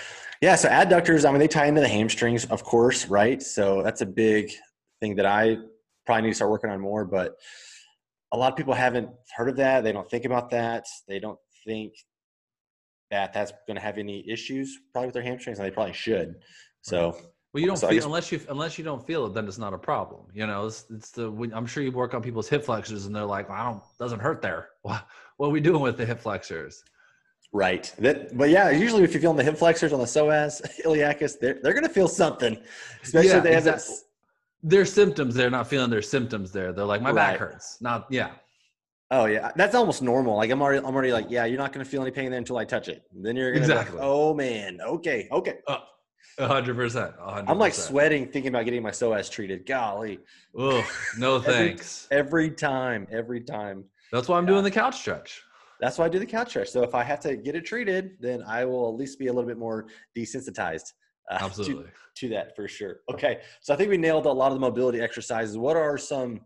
Yeah. So adductors, I mean, they tie into the hamstrings, of course. Right. So that's a big thing that I probably need to start working on more, but a lot of people haven't heard of that. They don't think about that. They don't think that that's going to have any issues probably with their hamstrings, and they probably should. So, right. Well, you don't so feel, guess, unless you, unless you don't feel it, then it's not a problem. You know, it's, it's the, when, I'm sure you work on people's hip flexors and they're like, well, I don't, doesn't hurt there. What, what are we doing with the hip flexors? Right. That, but yeah, usually if you're feeling the hip flexors on the psoas, iliacus, they're, they're going to feel something, especially yeah, if they have exactly. that. Their symptoms, they're not feeling their symptoms there. They're like, my right. back hurts. Not, yeah. Oh yeah. That's almost normal. Like I'm already, I'm already like, yeah, you're not going to feel any pain there until I touch it. And then you're going to exactly. be like, oh man. Okay. Okay. Uh, a hundred percent. I'm like sweating thinking about getting my psoas treated. Golly. Oh, no thanks. every, every time, every time. That's why I'm yeah. doing the couch stretch. That's why I do the couch stretch. So if I have to get it treated, then I will at least be a little bit more desensitized. Uh, Absolutely. To, to that for sure. Okay. So I think we nailed a lot of the mobility exercises. What are some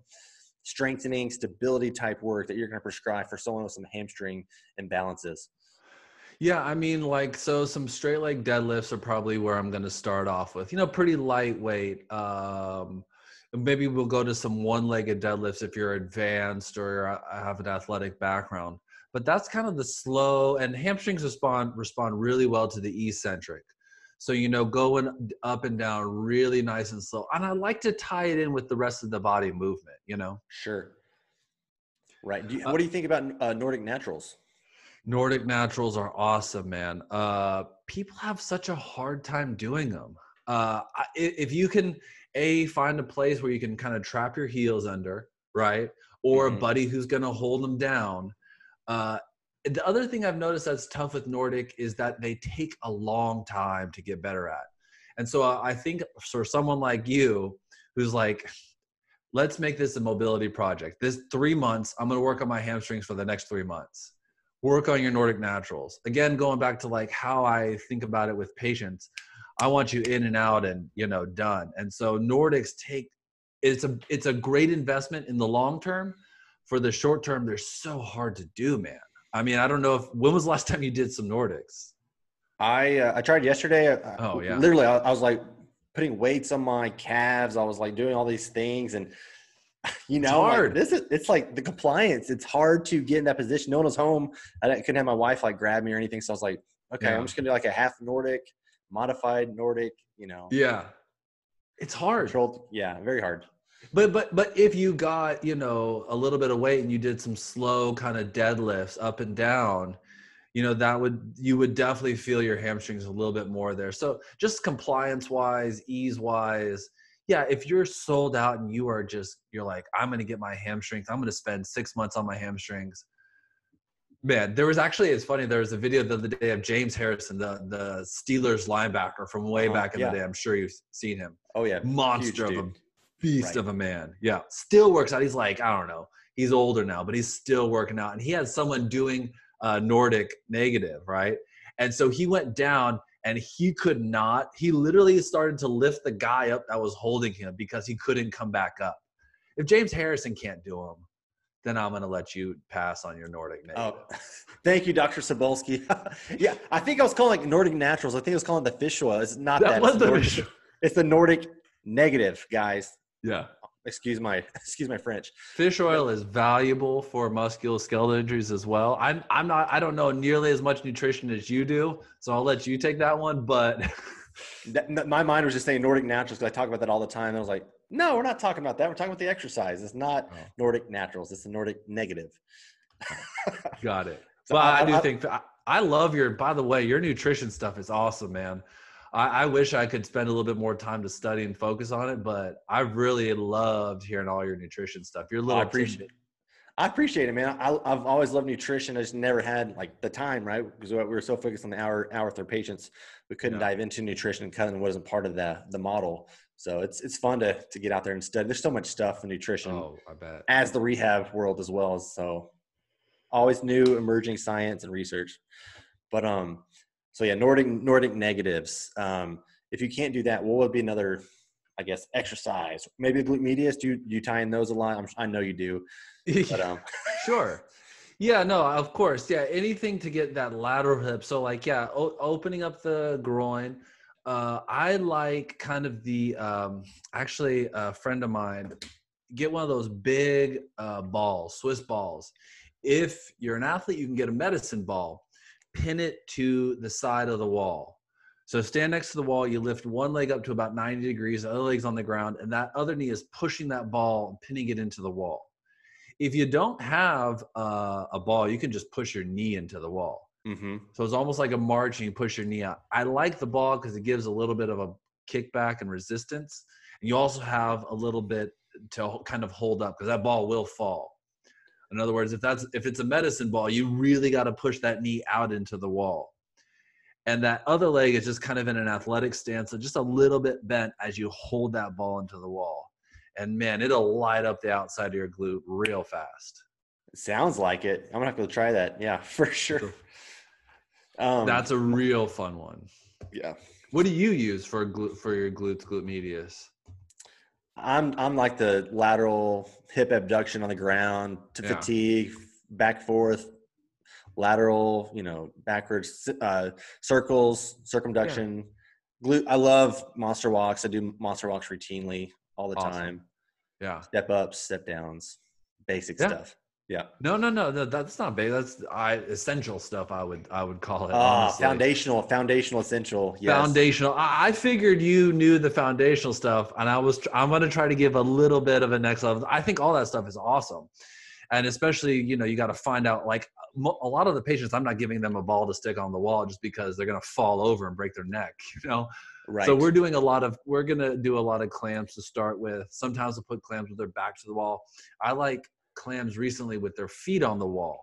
strengthening, stability type work that you're going to prescribe for someone with some hamstring imbalances? Yeah. I mean, like, so some straight leg deadlifts are probably where I'm going to start off with, you know, pretty lightweight. Um, maybe we'll go to some one-legged deadlifts if you're advanced or I have an athletic background, but that's kind of the slow, and hamstrings respond, respond really well to the eccentric. So, you know, going up and down really nice and slow. And I like to tie it in with the rest of the body movement, you know? Sure. Right. Do you, uh, what do you think about uh, Nordic Naturals? Nordic Naturals are awesome, man. Uh, people have such a hard time doing them. Uh, if you can, A, find a place where you can kind of trap your heels under, right? Or mm-hmm. a buddy who's going to hold them down. Uh The other thing I've noticed that's tough with Nordic is that they take a long time to get better at. And so I think for someone like you who's like, let's make this a mobility project. This three months, I'm going to work on my hamstrings for the next three months. Work on your Nordic Naturals. Again, going back to like how I think about it with patients, I want you in and out and, you know, done. And so Nordics take, it's a, it's a great investment in the long term. For the short term, they're so hard to do, man. I mean, I don't know if, when was the last time you did some Nordics? I uh, I tried yesterday. I, oh, yeah. Literally, I, I was like putting weights on my calves. I was like doing all these things. And, you know, it's hard. Like, this is, it's like the compliance. It's hard to get in that position. No one was home. I couldn't have my wife like grab me or anything. So I was like, okay, yeah. I'm just going to do like a half Nordic, modified Nordic, you know. Yeah. It's hard. Controlled, yeah, very hard. But, but, but if you got, you know, a little bit of weight and you did some slow kind of deadlifts up and down, you know, that would, you would definitely feel your hamstrings a little bit more there. So just compliance wise, ease wise. Yeah. If you're sold out and you are just, you're like, I'm going to get my hamstrings. I'm going to spend six months on my hamstrings, man. There was actually, it's funny. There was a video the other day of James Harrison, the, the Steelers linebacker from way uh-huh, back in yeah. the day. I'm sure you've seen him. Oh yeah. Monster of him. Beast right. of a man. Yeah. Still works out. He's like, I don't know. He's older now, but he's still working out. And he had someone doing uh Nordic negative. Right. And so he went down and he could not, he literally started to lift the guy up that was holding him because he couldn't come back up. If James Harrison can't do him, then I'm going to let you pass on your Nordic negative. Oh, thank you, Doctor Cebulski. yeah. I think I was calling it Nordic Naturals. I think I was calling it the fish oil. It's not that. that. It's, the Nordic, it's the Nordic negative, guys. Yeah. Excuse my, excuse my French. Fish oil is valuable for musculoskeletal injuries as well. I'm, I'm not, I don't know nearly as much nutrition as you do, so I'll let you take that one, but. that, my mind was just saying Nordic Naturals because I talk about that all the time. And I was like, no, we're not talking about that. We're talking about the exercise. It's not oh. Nordic Naturals. It's the Nordic negative. Got it. So well, I, I do I, think, I, I love your, by the way, your nutrition stuff is awesome, man. I wish I could spend a little bit more time to study and focus on it, but I really loved hearing all your nutrition stuff. Your little, I appreciate it. I appreciate it, man. I, I've always loved nutrition. I just never had like the time, right? Because we were so focused on the hour, hour with our patients, we couldn't yeah. dive into nutrition. Kind of wasn't part of the the model. So it's it's fun to to get out there and study. There's so much stuff in nutrition. Oh, I bet. As the rehab world as well. So always new emerging science and research, but um. So yeah, Nordic, Nordic negatives. Um, if you can't do that, what would be another, I guess, exercise? Maybe glute medius, do you, you tie in those a lot? I'm, I know you do. But, um. Sure. Yeah, no, of course. Yeah, anything to get that lateral hip. So like, yeah, o- opening up the groin. Uh, I like kind of the, um, actually a friend of mine get one of those big uh, balls, Swiss balls. If you're an athlete, you can get a medicine ball. Pin it to the side of the wall. So stand next to the wall. You lift one leg up to about ninety degrees. The other leg's on the ground. And that other knee is pushing that ball and pinning it into the wall. If you don't have uh, a ball, you can just push your knee into the wall. Mm-hmm. So it's almost like a march and you push your knee out. I like the ball because it gives a little bit of a kickback and resistance. And you also have a little bit to kind of hold up because that ball will fall. In other words, if that's if it's a medicine ball, you really got to push that knee out into the wall. And that other leg is just kind of in an athletic stance, so just a little bit bent as you hold that ball into the wall. And, man, it'll light up the outside of your glute real fast. Sounds like it. I'm going to have to try that. Yeah, for sure. Um, that's a real fun one. Yeah. What do you use for glute, for your glutes, glute medius? I'm I'm like the lateral hip abduction on the ground to yeah. fatigue, back forth, lateral, you know, backwards uh, circles, circumduction, yeah. glute. I love monster walks. I do monster walks routinely all the awesome. time. Yeah. Step ups, step downs, basic yeah. stuff. Yeah. No, no, no, no. That's not big. That's I, essential stuff. I would, I would call it. Ah, uh, foundational, foundational, essential. Yes. Foundational. I, I figured you knew the foundational stuff, and I was. I'm going to try to give a little bit of a next level. I think all that stuff is awesome, and especially you know you got to find out like a lot of the patients. I'm not giving them a ball to stick on the wall just because they're going to fall over and break their neck. You know. Right. So we're doing a lot of. We're going to do a lot of clamps to start with. Sometimes we'll put clamps with their back to the wall. I like clams recently with their feet on the wall.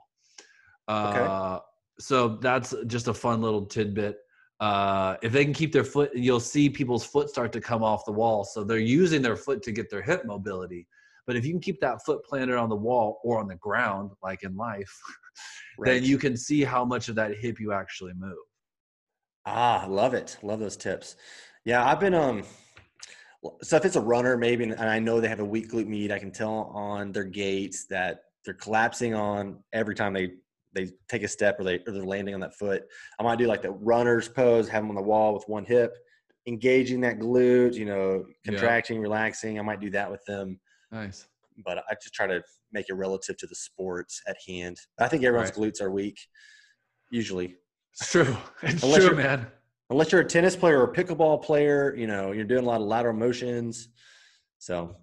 Uh, okay. So that's just a fun little tidbit. Uh, if they can keep their foot, you'll see people's foot start to come off the wall. So they're using their foot to get their hip mobility. But if you can keep that foot planted on the wall or on the ground, like in life, right. then you can see how much of that hip you actually move. Ah, love it. Love those tips. Yeah, I've been, um, so if it's a runner, maybe, and I know they have a weak glute med, I can tell on their gait that they're collapsing on every time they, they take a step or, they, or they're landing on that foot. I might do like the runner's pose, have them on the wall with one hip, engaging that glute, you know, contracting, yeah. relaxing. I might do that with them. Nice. But I just try to make it relative to the sports at hand. I think everyone's right. glutes are weak, usually. It's true. It's true, man. Unless you're a tennis player or a pickleball player, you know, you're doing a lot of lateral motions. So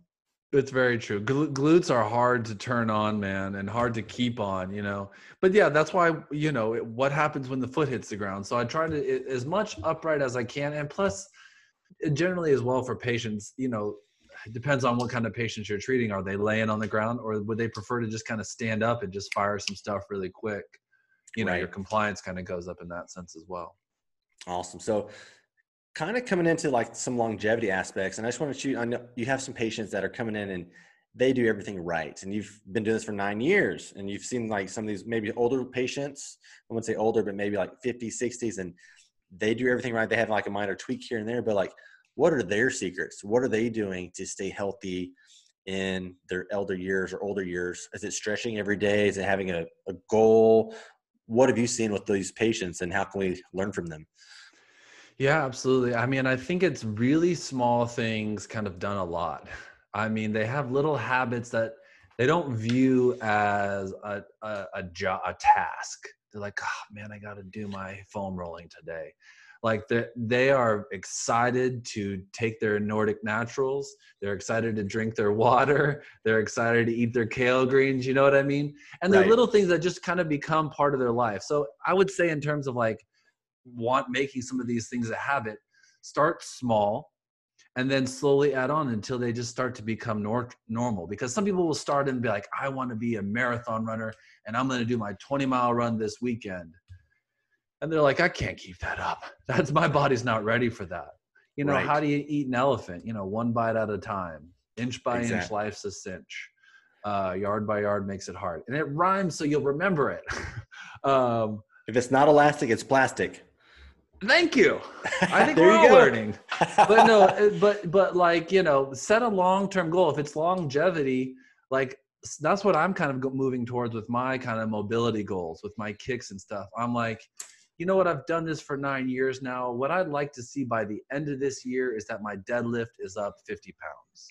it's very true. Glutes are hard to turn on, man, and hard to keep on, you know. But yeah, that's why, you know, what happens when the foot hits the ground. So I try to as much upright as I can. And plus, generally as well for patients, you know, it depends on what kind of patients you're treating. Are they laying on the ground, or would they prefer to just kind of stand up and just fire some stuff really quick? You know, right. your compliance kind of goes up in that sense as well. Awesome. So kind of coming into like some longevity aspects, and I just want to shoot, I know you have some patients that are coming in and they do everything right. And you've been doing this for nine years and you've seen like some of these maybe older patients, I wouldn't say older, but maybe like fifties, sixties, and they do everything right. They have like a minor tweak here and there, but like, what are their secrets? What are they doing to stay healthy in their elder years or older years? Is it stretching every day? Is it having a, a goal? What have you seen with these patients, and how can we learn from them? Yeah, absolutely. I mean, I think it's really small things kind of done a lot. I mean, they have little habits that they don't view as a a, a, jo- a task. They're like, oh, man, I got to do my foam rolling today. Like they they are excited to take their Nordic Naturals. They're excited to drink their water. They're excited to eat their kale greens. You know what I mean? And they're right. little things that just kind of become part of their life. So I would say in terms of like want making some of these things a habit, start small and then slowly add on until they just start to become nor- normal. Because some people will start and be like, I want to be a marathon runner and I'm going to do my twenty mile run this weekend. And they're like, I can't keep that up. That's my body's not ready for that. You know, right. how do you eat an elephant? You know, one bite at a time, inch by exactly. inch, life's a cinch. Uh, yard by yard makes it hard. And it rhymes, so you'll remember it. um, if it's not elastic, it's plastic. Thank you. I think we're all learning. But no, but, but like, you know, set a long-term goal. If it's longevity, like that's what I'm kind of moving towards with my kind of mobility goals, with my kicks and stuff. I'm like, you know what, I've done this for nine years now. What I'd like to see by the end of this year is that my deadlift is up fifty pounds.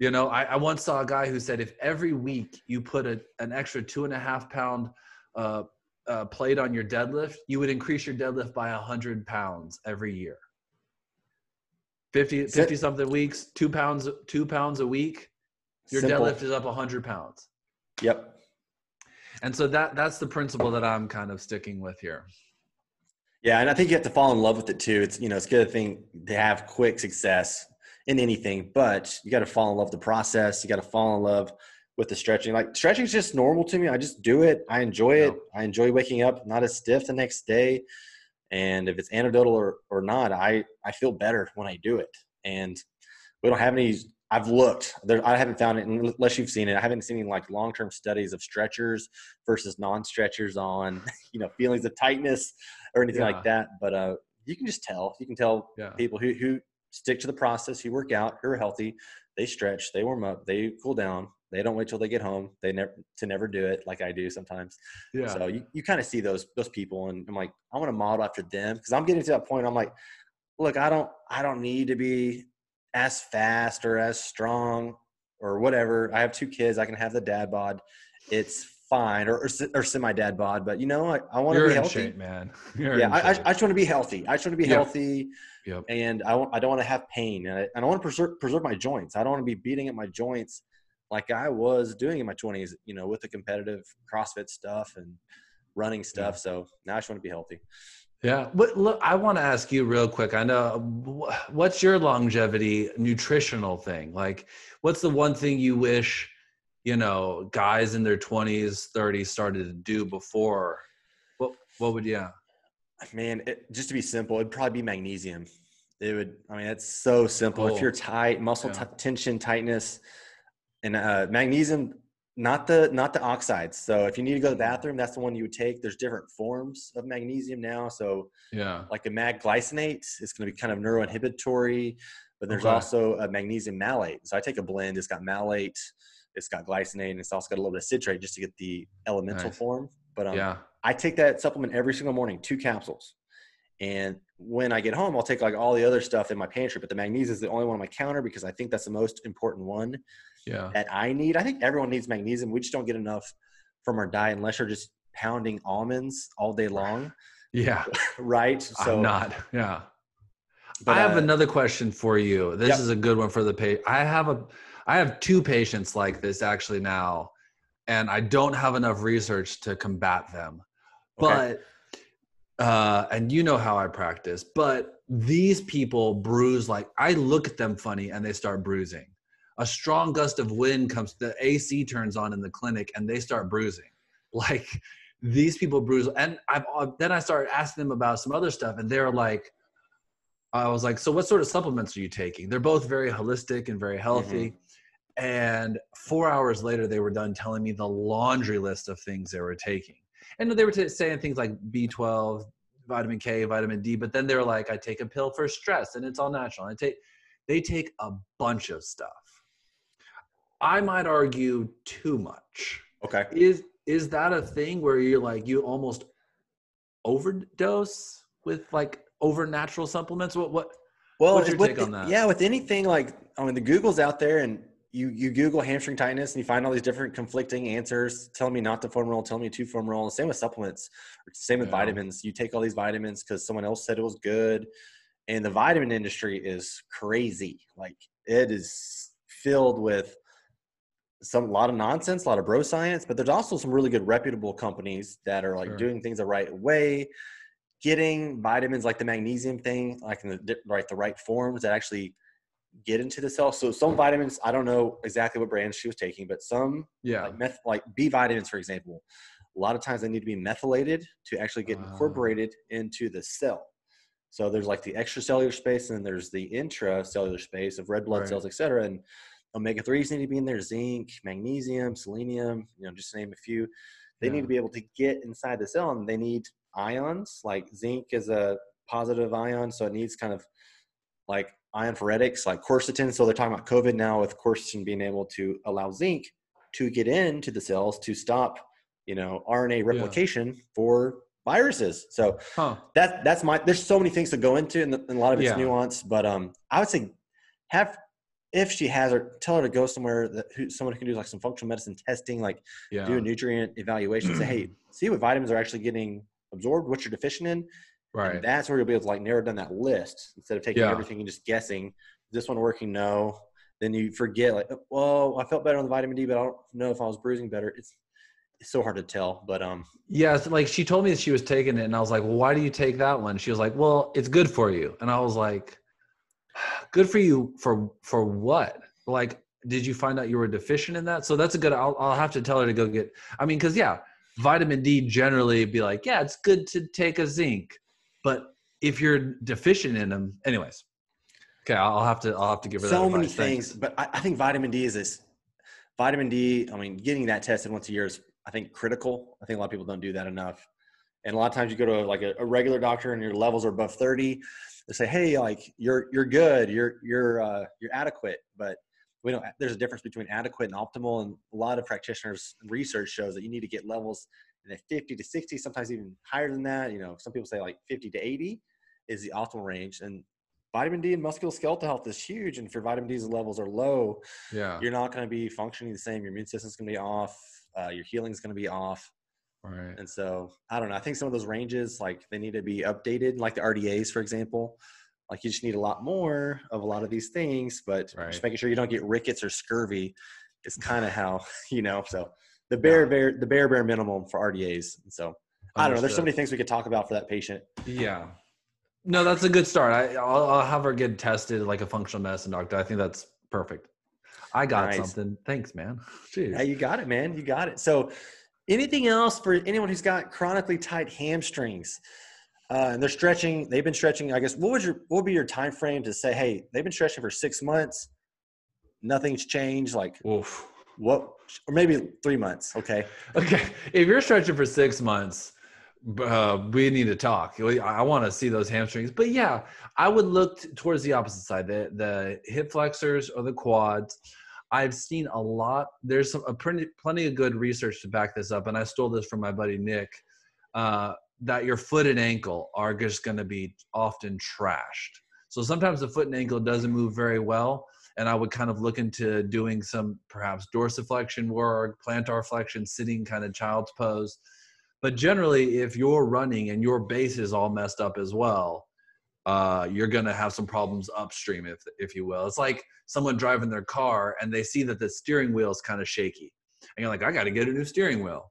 You know, I, I once saw a guy who said, if every week you put a, an extra two and a half pound uh, uh, plate on your deadlift, you would increase your deadlift by one hundred pounds every year. fifty, fifty something weeks, two pounds, two pounds a week, your Simple. deadlift is up one hundred pounds. Yep. And so that that's the principle that I'm kind of sticking with here. Yeah, and I think you have to fall in love with it too. It's, you know, it's a good thing to have quick success in anything, but you got to fall in love with the process. You got to fall in love with the stretching. Like, stretching is just normal to me. I just do it. I enjoy it. I enjoy waking up not as stiff the next day. And if it's anecdotal or, or not, I, I feel better when I do it. And we don't have any, I've looked there. I haven't found it unless you've seen it. I haven't seen any like long-term studies of stretchers versus non-stretchers on, you know, feelings of tightness or anything yeah. like that. But, uh, you can just tell, you can tell yeah. people who, who stick to the process, who work out, who are healthy, they stretch, they warm up, they cool down. They don't wait till they get home. They never to never do it like I do sometimes. Yeah. So you, you kind of see those those people, and I'm like, I want to model after them, because I'm getting to that point. I'm like, look, I don't I don't need to be as fast or as strong or whatever. I have two kids. I can have the dad bod. It's fine, or or, or semi dad bod. But you know, I, I want to be healthy, shape, man. You're yeah, I, I just want to be healthy. I just want to be yep. healthy, yep. and I want, I don't want to have pain, and I, and I want to preserve preserve my joints. I don't want to be beating at my joints like I was doing in my twenties, you know, with the competitive CrossFit stuff and running stuff. Yeah. So now I just want to be healthy. Yeah. But look, I want to ask you real quick. I know, what's your longevity nutritional thing? Like, what's the one thing you wish, you know, guys in their twenties, thirties started to do before? What, what would, yeah. Man, it, just to be simple, it'd probably be magnesium. It would, I mean, that's so simple. Cool. If you're tight, muscle yeah. t- tension, tightness, and uh, magnesium, not the not the oxides. So if you need to go to the bathroom, that's the one you would take. There's different forms of magnesium now. So yeah, like a mag glycinate, it's going to be kind of neuroinhibitory, but there's okay. also a magnesium malate. So I take a blend. It's got malate, it's got glycinate, and it's also got a little bit of citrate just to get the elemental nice. form. But um, yeah. I take that supplement every single morning, two capsules. And when I get home, I'll take like all the other stuff in my pantry, but the magnesium is the only one on my counter because I think that's the most important one yeah. that I need. I think everyone needs magnesium. We just don't get enough from our diet unless you're just pounding almonds all day long. Yeah. Right. So I'm not. Yeah. But, I have uh, another question for you. This yep. is a good one for the patient. I have a, I have two patients like this actually now, and I don't have enough research to combat them, but okay. Uh, and you know how I practice, but these people bruise. Like, I look at them funny and they start bruising. A strong gust of wind comes, the A C turns on in the clinic and they start bruising. Like, these people bruise. And I've, then I started asking them about some other stuff, and they're like, I was like, so what sort of supplements are you taking? They're both very holistic and very healthy. Mm-hmm. And four hours later, they were done telling me the laundry list of things they were taking. And they were t- saying things like B twelve, vitamin K, vitamin D, but then they were like, I take a pill for stress and it's all natural. I take, they take a bunch of stuff. I might argue too much. Okay. Is, is that a thing where you're like, you almost overdose with like over natural supplements? What, what, well, what's your take the, on that? Yeah. With anything, like, I mean, the Google's out there, and You you Google hamstring tightness and you find all these different conflicting answers. Tell me not to foam roll, tell me to foam roll. Same with supplements, same with yeah. vitamins. You take all these vitamins because someone else said it was good. And the vitamin industry is crazy. Like, it is filled with some a lot of nonsense, a lot of bro science, but there's also some really good reputable companies that are like sure. doing things the right way, getting vitamins like the magnesium thing, like in the right the right forms that actually get into the cell. So some vitamins, I don't know exactly what brand she was taking, but some yeah. like, meth, like B vitamins, for example, a lot of times they need to be methylated to actually get uh. incorporated into the cell. So there's like the extracellular space, and then there's the intracellular space of red blood right. cells, et cetera. And omega threes need to be in there, zinc, magnesium, selenium, you know, just to name a few. They yeah. need to be able to get inside the cell, and they need ions. Like, zinc is a positive ion, so it needs kind of like ionphoretics, like quercetin. So they're talking about COVID now, with quercetin being able to allow zinc to get into the cells to stop, you know, R N A replication yeah. for viruses. So huh. that that's my, there's so many things to go into, and, the, and a lot of it's yeah. nuanced, but um, I would say have if she has her, tell her to go somewhere that who, someone who can do like some functional medicine testing, like yeah. do a nutrient evaluation. Say, hey, see what vitamins are actually getting absorbed, what you're deficient in. Right. And that's where you'll be able to like narrow down that list instead of taking yeah. everything and just guessing. This one working, no. Then you forget like, well, I felt better on the vitamin D, but I don't know if I was bruising better. It's it's so hard to tell, but um. Yeah, so like she told me that she was taking it, and I was like, well, why do you take that one? She was like, well, it's good for you, and I was like, good for you for for what? Like, did you find out you were deficient in that? So that's a good, I'll, I'll have to tell her to go get, I mean, because yeah, vitamin D generally be like, yeah, it's good to take a zinc, but if you're deficient in them, anyways. Okay, I'll have to, I'll have to give her so that many advice. Things, Thanks. But I, I think vitamin D is this, vitamin D, I mean, getting that tested once a year is, I think, critical. I think a lot of people don't do that enough. And a lot of times you go to like a, a regular doctor and your levels are above thirty. They say, hey, like you're, you're good. You're, you're, uh, you're adequate, but we don't, there's a difference between adequate and optimal. And a lot of practitioners research shows that you need to get levels in the fifty to sixty, sometimes even higher than that. You know, some people say like fifty to eighty is the optimal range. And vitamin D and musculoskeletal health is huge. And if your vitamin D's levels are low, yeah, you're not going to be functioning the same. Your immune system's going to be off. Uh, your healing is going to be off. Right. And so I don't know. I think some of those ranges, like they need to be updated, like the R D As, for example. Like you just need a lot more of a lot of these things, but right. just making sure you don't get rickets or scurvy is kind of how, you know, so the bare, yeah. bare, the bare, bare minimum for R D As. And so Understood. I don't know. There's so many things we could talk about for that patient. Yeah. No, that's a good start. I, I'll, I'll have her get tested like a functional medicine doctor. I think that's perfect. I got nice. something. Thanks, man. Jeez. Yeah, you got it, man. You got it. So anything else for anyone who's got chronically tight hamstrings uh, and they're stretching, they've been stretching, I guess, what would your, what would be your time frame to say, hey, they've been stretching for six months. Nothing's changed. Like Oof. what, or maybe three months. Okay. Okay. If you're stretching for six months, uh, we need to talk. I want to see those hamstrings, but yeah, I would look t- towards the opposite side, the, the hip flexors or the quads. I've seen a lot. There's some a pretty, plenty of good research to back this up, and I stole this from my buddy Nick, uh, that your foot and ankle are just going to be often trashed. So sometimes the foot and ankle doesn't move very well, and I would kind of look into doing some perhaps dorsiflexion work, plantar flexion, sitting kind of child's pose. But generally, if you're running and your base is all messed up as well, Uh, you're going to have some problems upstream, if if you will. It's like someone driving their car and they see that the steering wheel is kind of shaky. And you're like, I got to get a new steering wheel.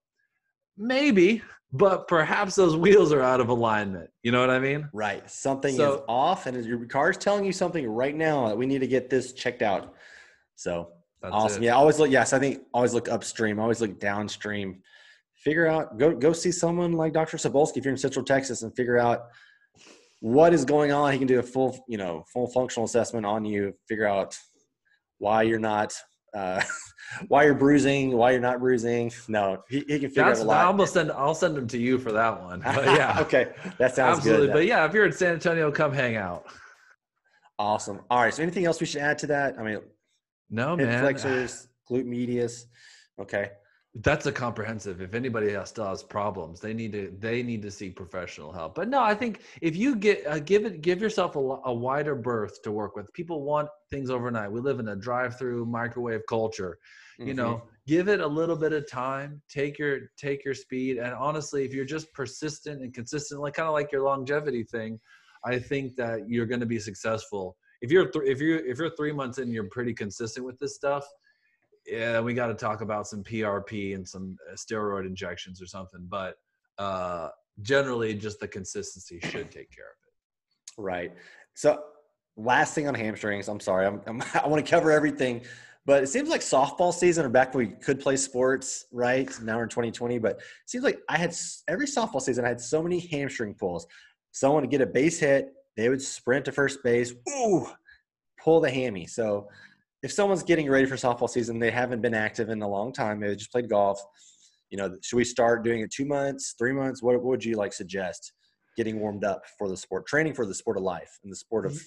Maybe, but perhaps those wheels are out of alignment. You know what I mean? Right. Something so, is off, and your car's telling you something right now that we need to get this checked out. So awesome. It. Yeah. Always look. Yes. I think always look upstream. Always look downstream. Figure out, go, go see someone like Doctor Cebulski if you're in Central Texas and figure out what is going on. He can do a full, you know, full functional assessment on you, figure out why you're not, uh, why you're bruising, why you're not bruising. No, he, he can figure That's, out a lot. I'll send, I'll send them to you for that one. But yeah. Okay. That sounds Absolutely. good. But yeah, if you're in San Antonio, come hang out. Awesome. All right. So anything else we should add to that? I mean, no, man. Flexors, glute medius. Okay. That's a comprehensive. If anybody else still has problems, they need to they need to seek professional help. But no, I think if you get uh, give it give yourself a, a wider berth to work with. People want things overnight. We live in a drive-through microwave culture. You mm-hmm. know, give it a little bit of time. Take your take your speed. And honestly, if you're just persistent and consistent, like kind of like your longevity thing, I think that you're going to be successful. If you're th- if you if you're three months in, you're pretty consistent with this stuff. Yeah, we got to talk about some P R P and some steroid injections or something, but uh, generally just the consistency should take care of it. Right. So last thing on hamstrings, I'm sorry, I'm, I'm, I want to cover everything, but it seems like softball season or back when we could play sports, right? Now we're in twenty twenty, but it seems like I had every softball season, I had so many hamstring pulls. Someone would get a base hit, they would sprint to first base, ooh, pull the hammy. So if someone's getting ready for softball season, they haven't been active in a long time, they just played golf, you know, should we start doing it two months, three months? What, what would you like suggest getting warmed up for the sport, training for the sport of life and the sport of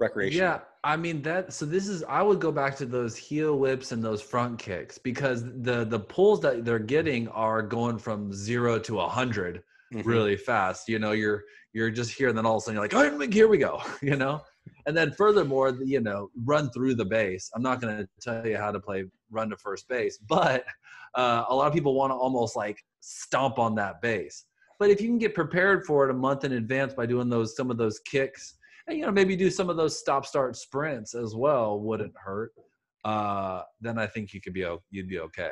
recreation? Yeah. I mean that, so this is, I would go back to those heel whips and those front kicks because the, the pulls that they're getting are going from zero to a hundred mm-hmm. really fast. You know, you're, you're just here and then all of a sudden you're like, all right, here we go, you know? And then furthermore, you know, run through the base. I'm not going to tell you how to play run to first base, but uh, a lot of people want to almost like stomp on that base. But if you can get prepared for it a month in advance by doing those, some of those kicks, and, you know, maybe do some of those stop start sprints as well, wouldn't hurt. Uh, then I think you could be, you'd be okay.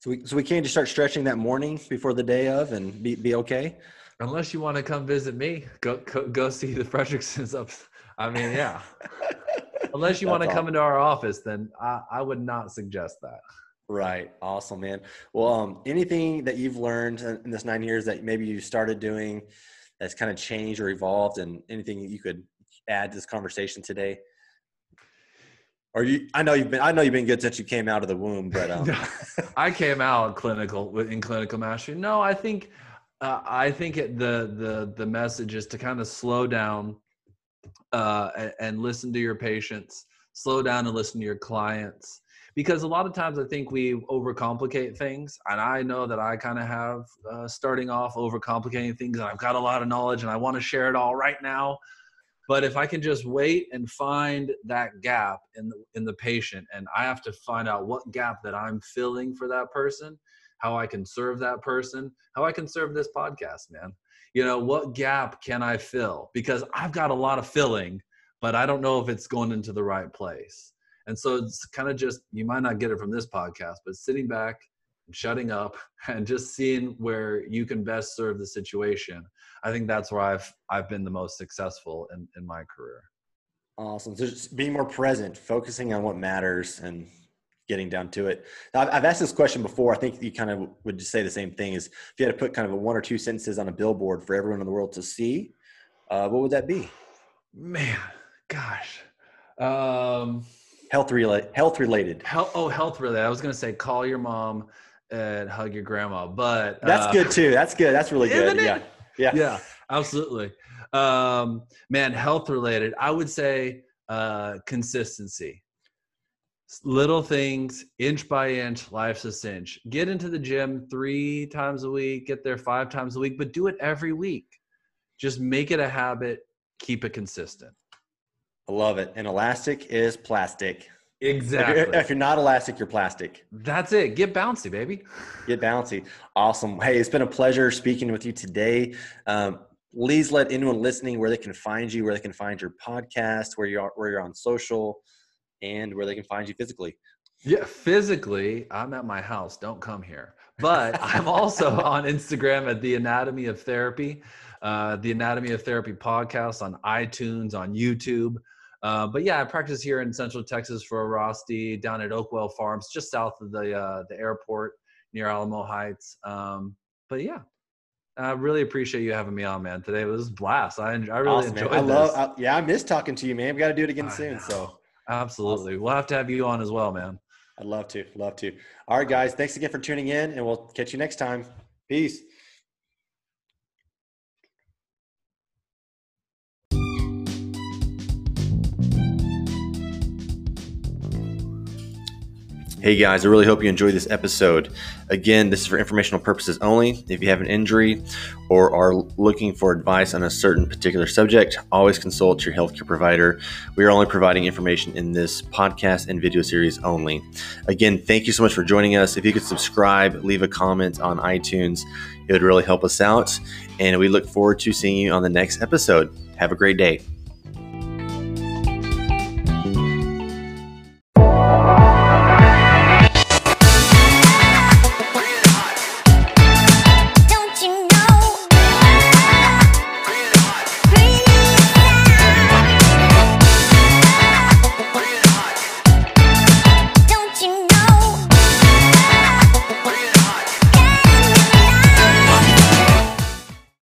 So we, so we can just start stretching that morning before the day of and be, be okay. Unless you want to come visit me, go, go, go see the Fredericksons up. I mean, yeah. Unless you want to come awesome. into our office, then I, I would not suggest that. Right. Awesome, man. Well, um, anything that you've learned in this nine years that maybe you started doing that's kind of changed or evolved, and anything you could add to this conversation today? Or you, I know you've been, I know you've been good since you came out of the womb, but um. I came out clinical in clinical mastery. No, I think, uh, I think it, the, the, the message is to kind of slow down uh, and, and listen to your patients, slow down and listen to your clients, because a lot of times I think we overcomplicate things. And I know that I kind of have uh, starting off overcomplicating things, and I've got a lot of knowledge and I want to share it all right now. But if I can just wait and find that gap in the, in the patient, and I have to find out what gap that I'm filling for that person, how I can serve that person, how I can serve this podcast, man. You know, what gap can I fill? Because I've got a lot of filling, but I don't know if it's going into the right place. And so it's kind of just, you might not get it from this podcast, but sitting back, shutting up, and just seeing where you can best serve the situation. I think that's where I've I've been the most successful in, in my career. Awesome. So just being more present, focusing on what matters, and getting down to it. Now, I've, I've asked this question before. I think you kind of would just say the same thing: is if you had to put kind of a one or two sentences on a billboard for everyone in the world to see, uh, what would that be? Man, gosh. Um, health related. Health related. Health, oh, health related. I was going to say, call your mom and hug your grandma, but uh, that's good too. That's good. That's really good. Isn't it? Yeah. Yeah. Yeah, absolutely. Um, man, health related, I would say uh, consistency. Little things, inch by inch, life's a cinch. Get into the gym three times a week, get there five times a week, but do it every week. Just make it a habit, keep it consistent. I love it. And elastic is plastic. Exactly. If you're, if you're not elastic, you're plastic. That's it. Get bouncy, baby. Get bouncy. Awesome. Hey, it's been a pleasure speaking with you today. Um, please let anyone listening where they can find you, where they can find your podcast, where you are, where you're on social, and where they can find you physically. Yeah, physically, I'm at my house. Don't come here. But I'm also on Instagram at The Anatomy of Therapy, uh, The Anatomy of Therapy Podcast on iTunes, on YouTube. Uh, but yeah, I practice here in Central Texas for Rosti, down at Oakwell Farms, just south of the uh, the airport near Alamo Heights. Um, but yeah, I really appreciate you having me on, man. Today was a blast. I, I really awesome, enjoyed man. I this. Love, I, yeah, I miss talking to you, man. We got to do it again I soon. Know. So absolutely, awesome. We'll have to have you on as well, man. I'd love to, love to. All right, guys, thanks again for tuning in, and we'll catch you next time. Peace. Hey guys, I really hope you enjoyed this episode. Again, this is for informational purposes only. If you have an injury or are looking for advice on a certain particular subject, always consult your healthcare provider. We are only providing information in this podcast and video series only. Again, thank you so much for joining us. If you could subscribe, leave a comment on iTunes, it would really help us out. And we look forward to seeing you on the next episode. Have a great day.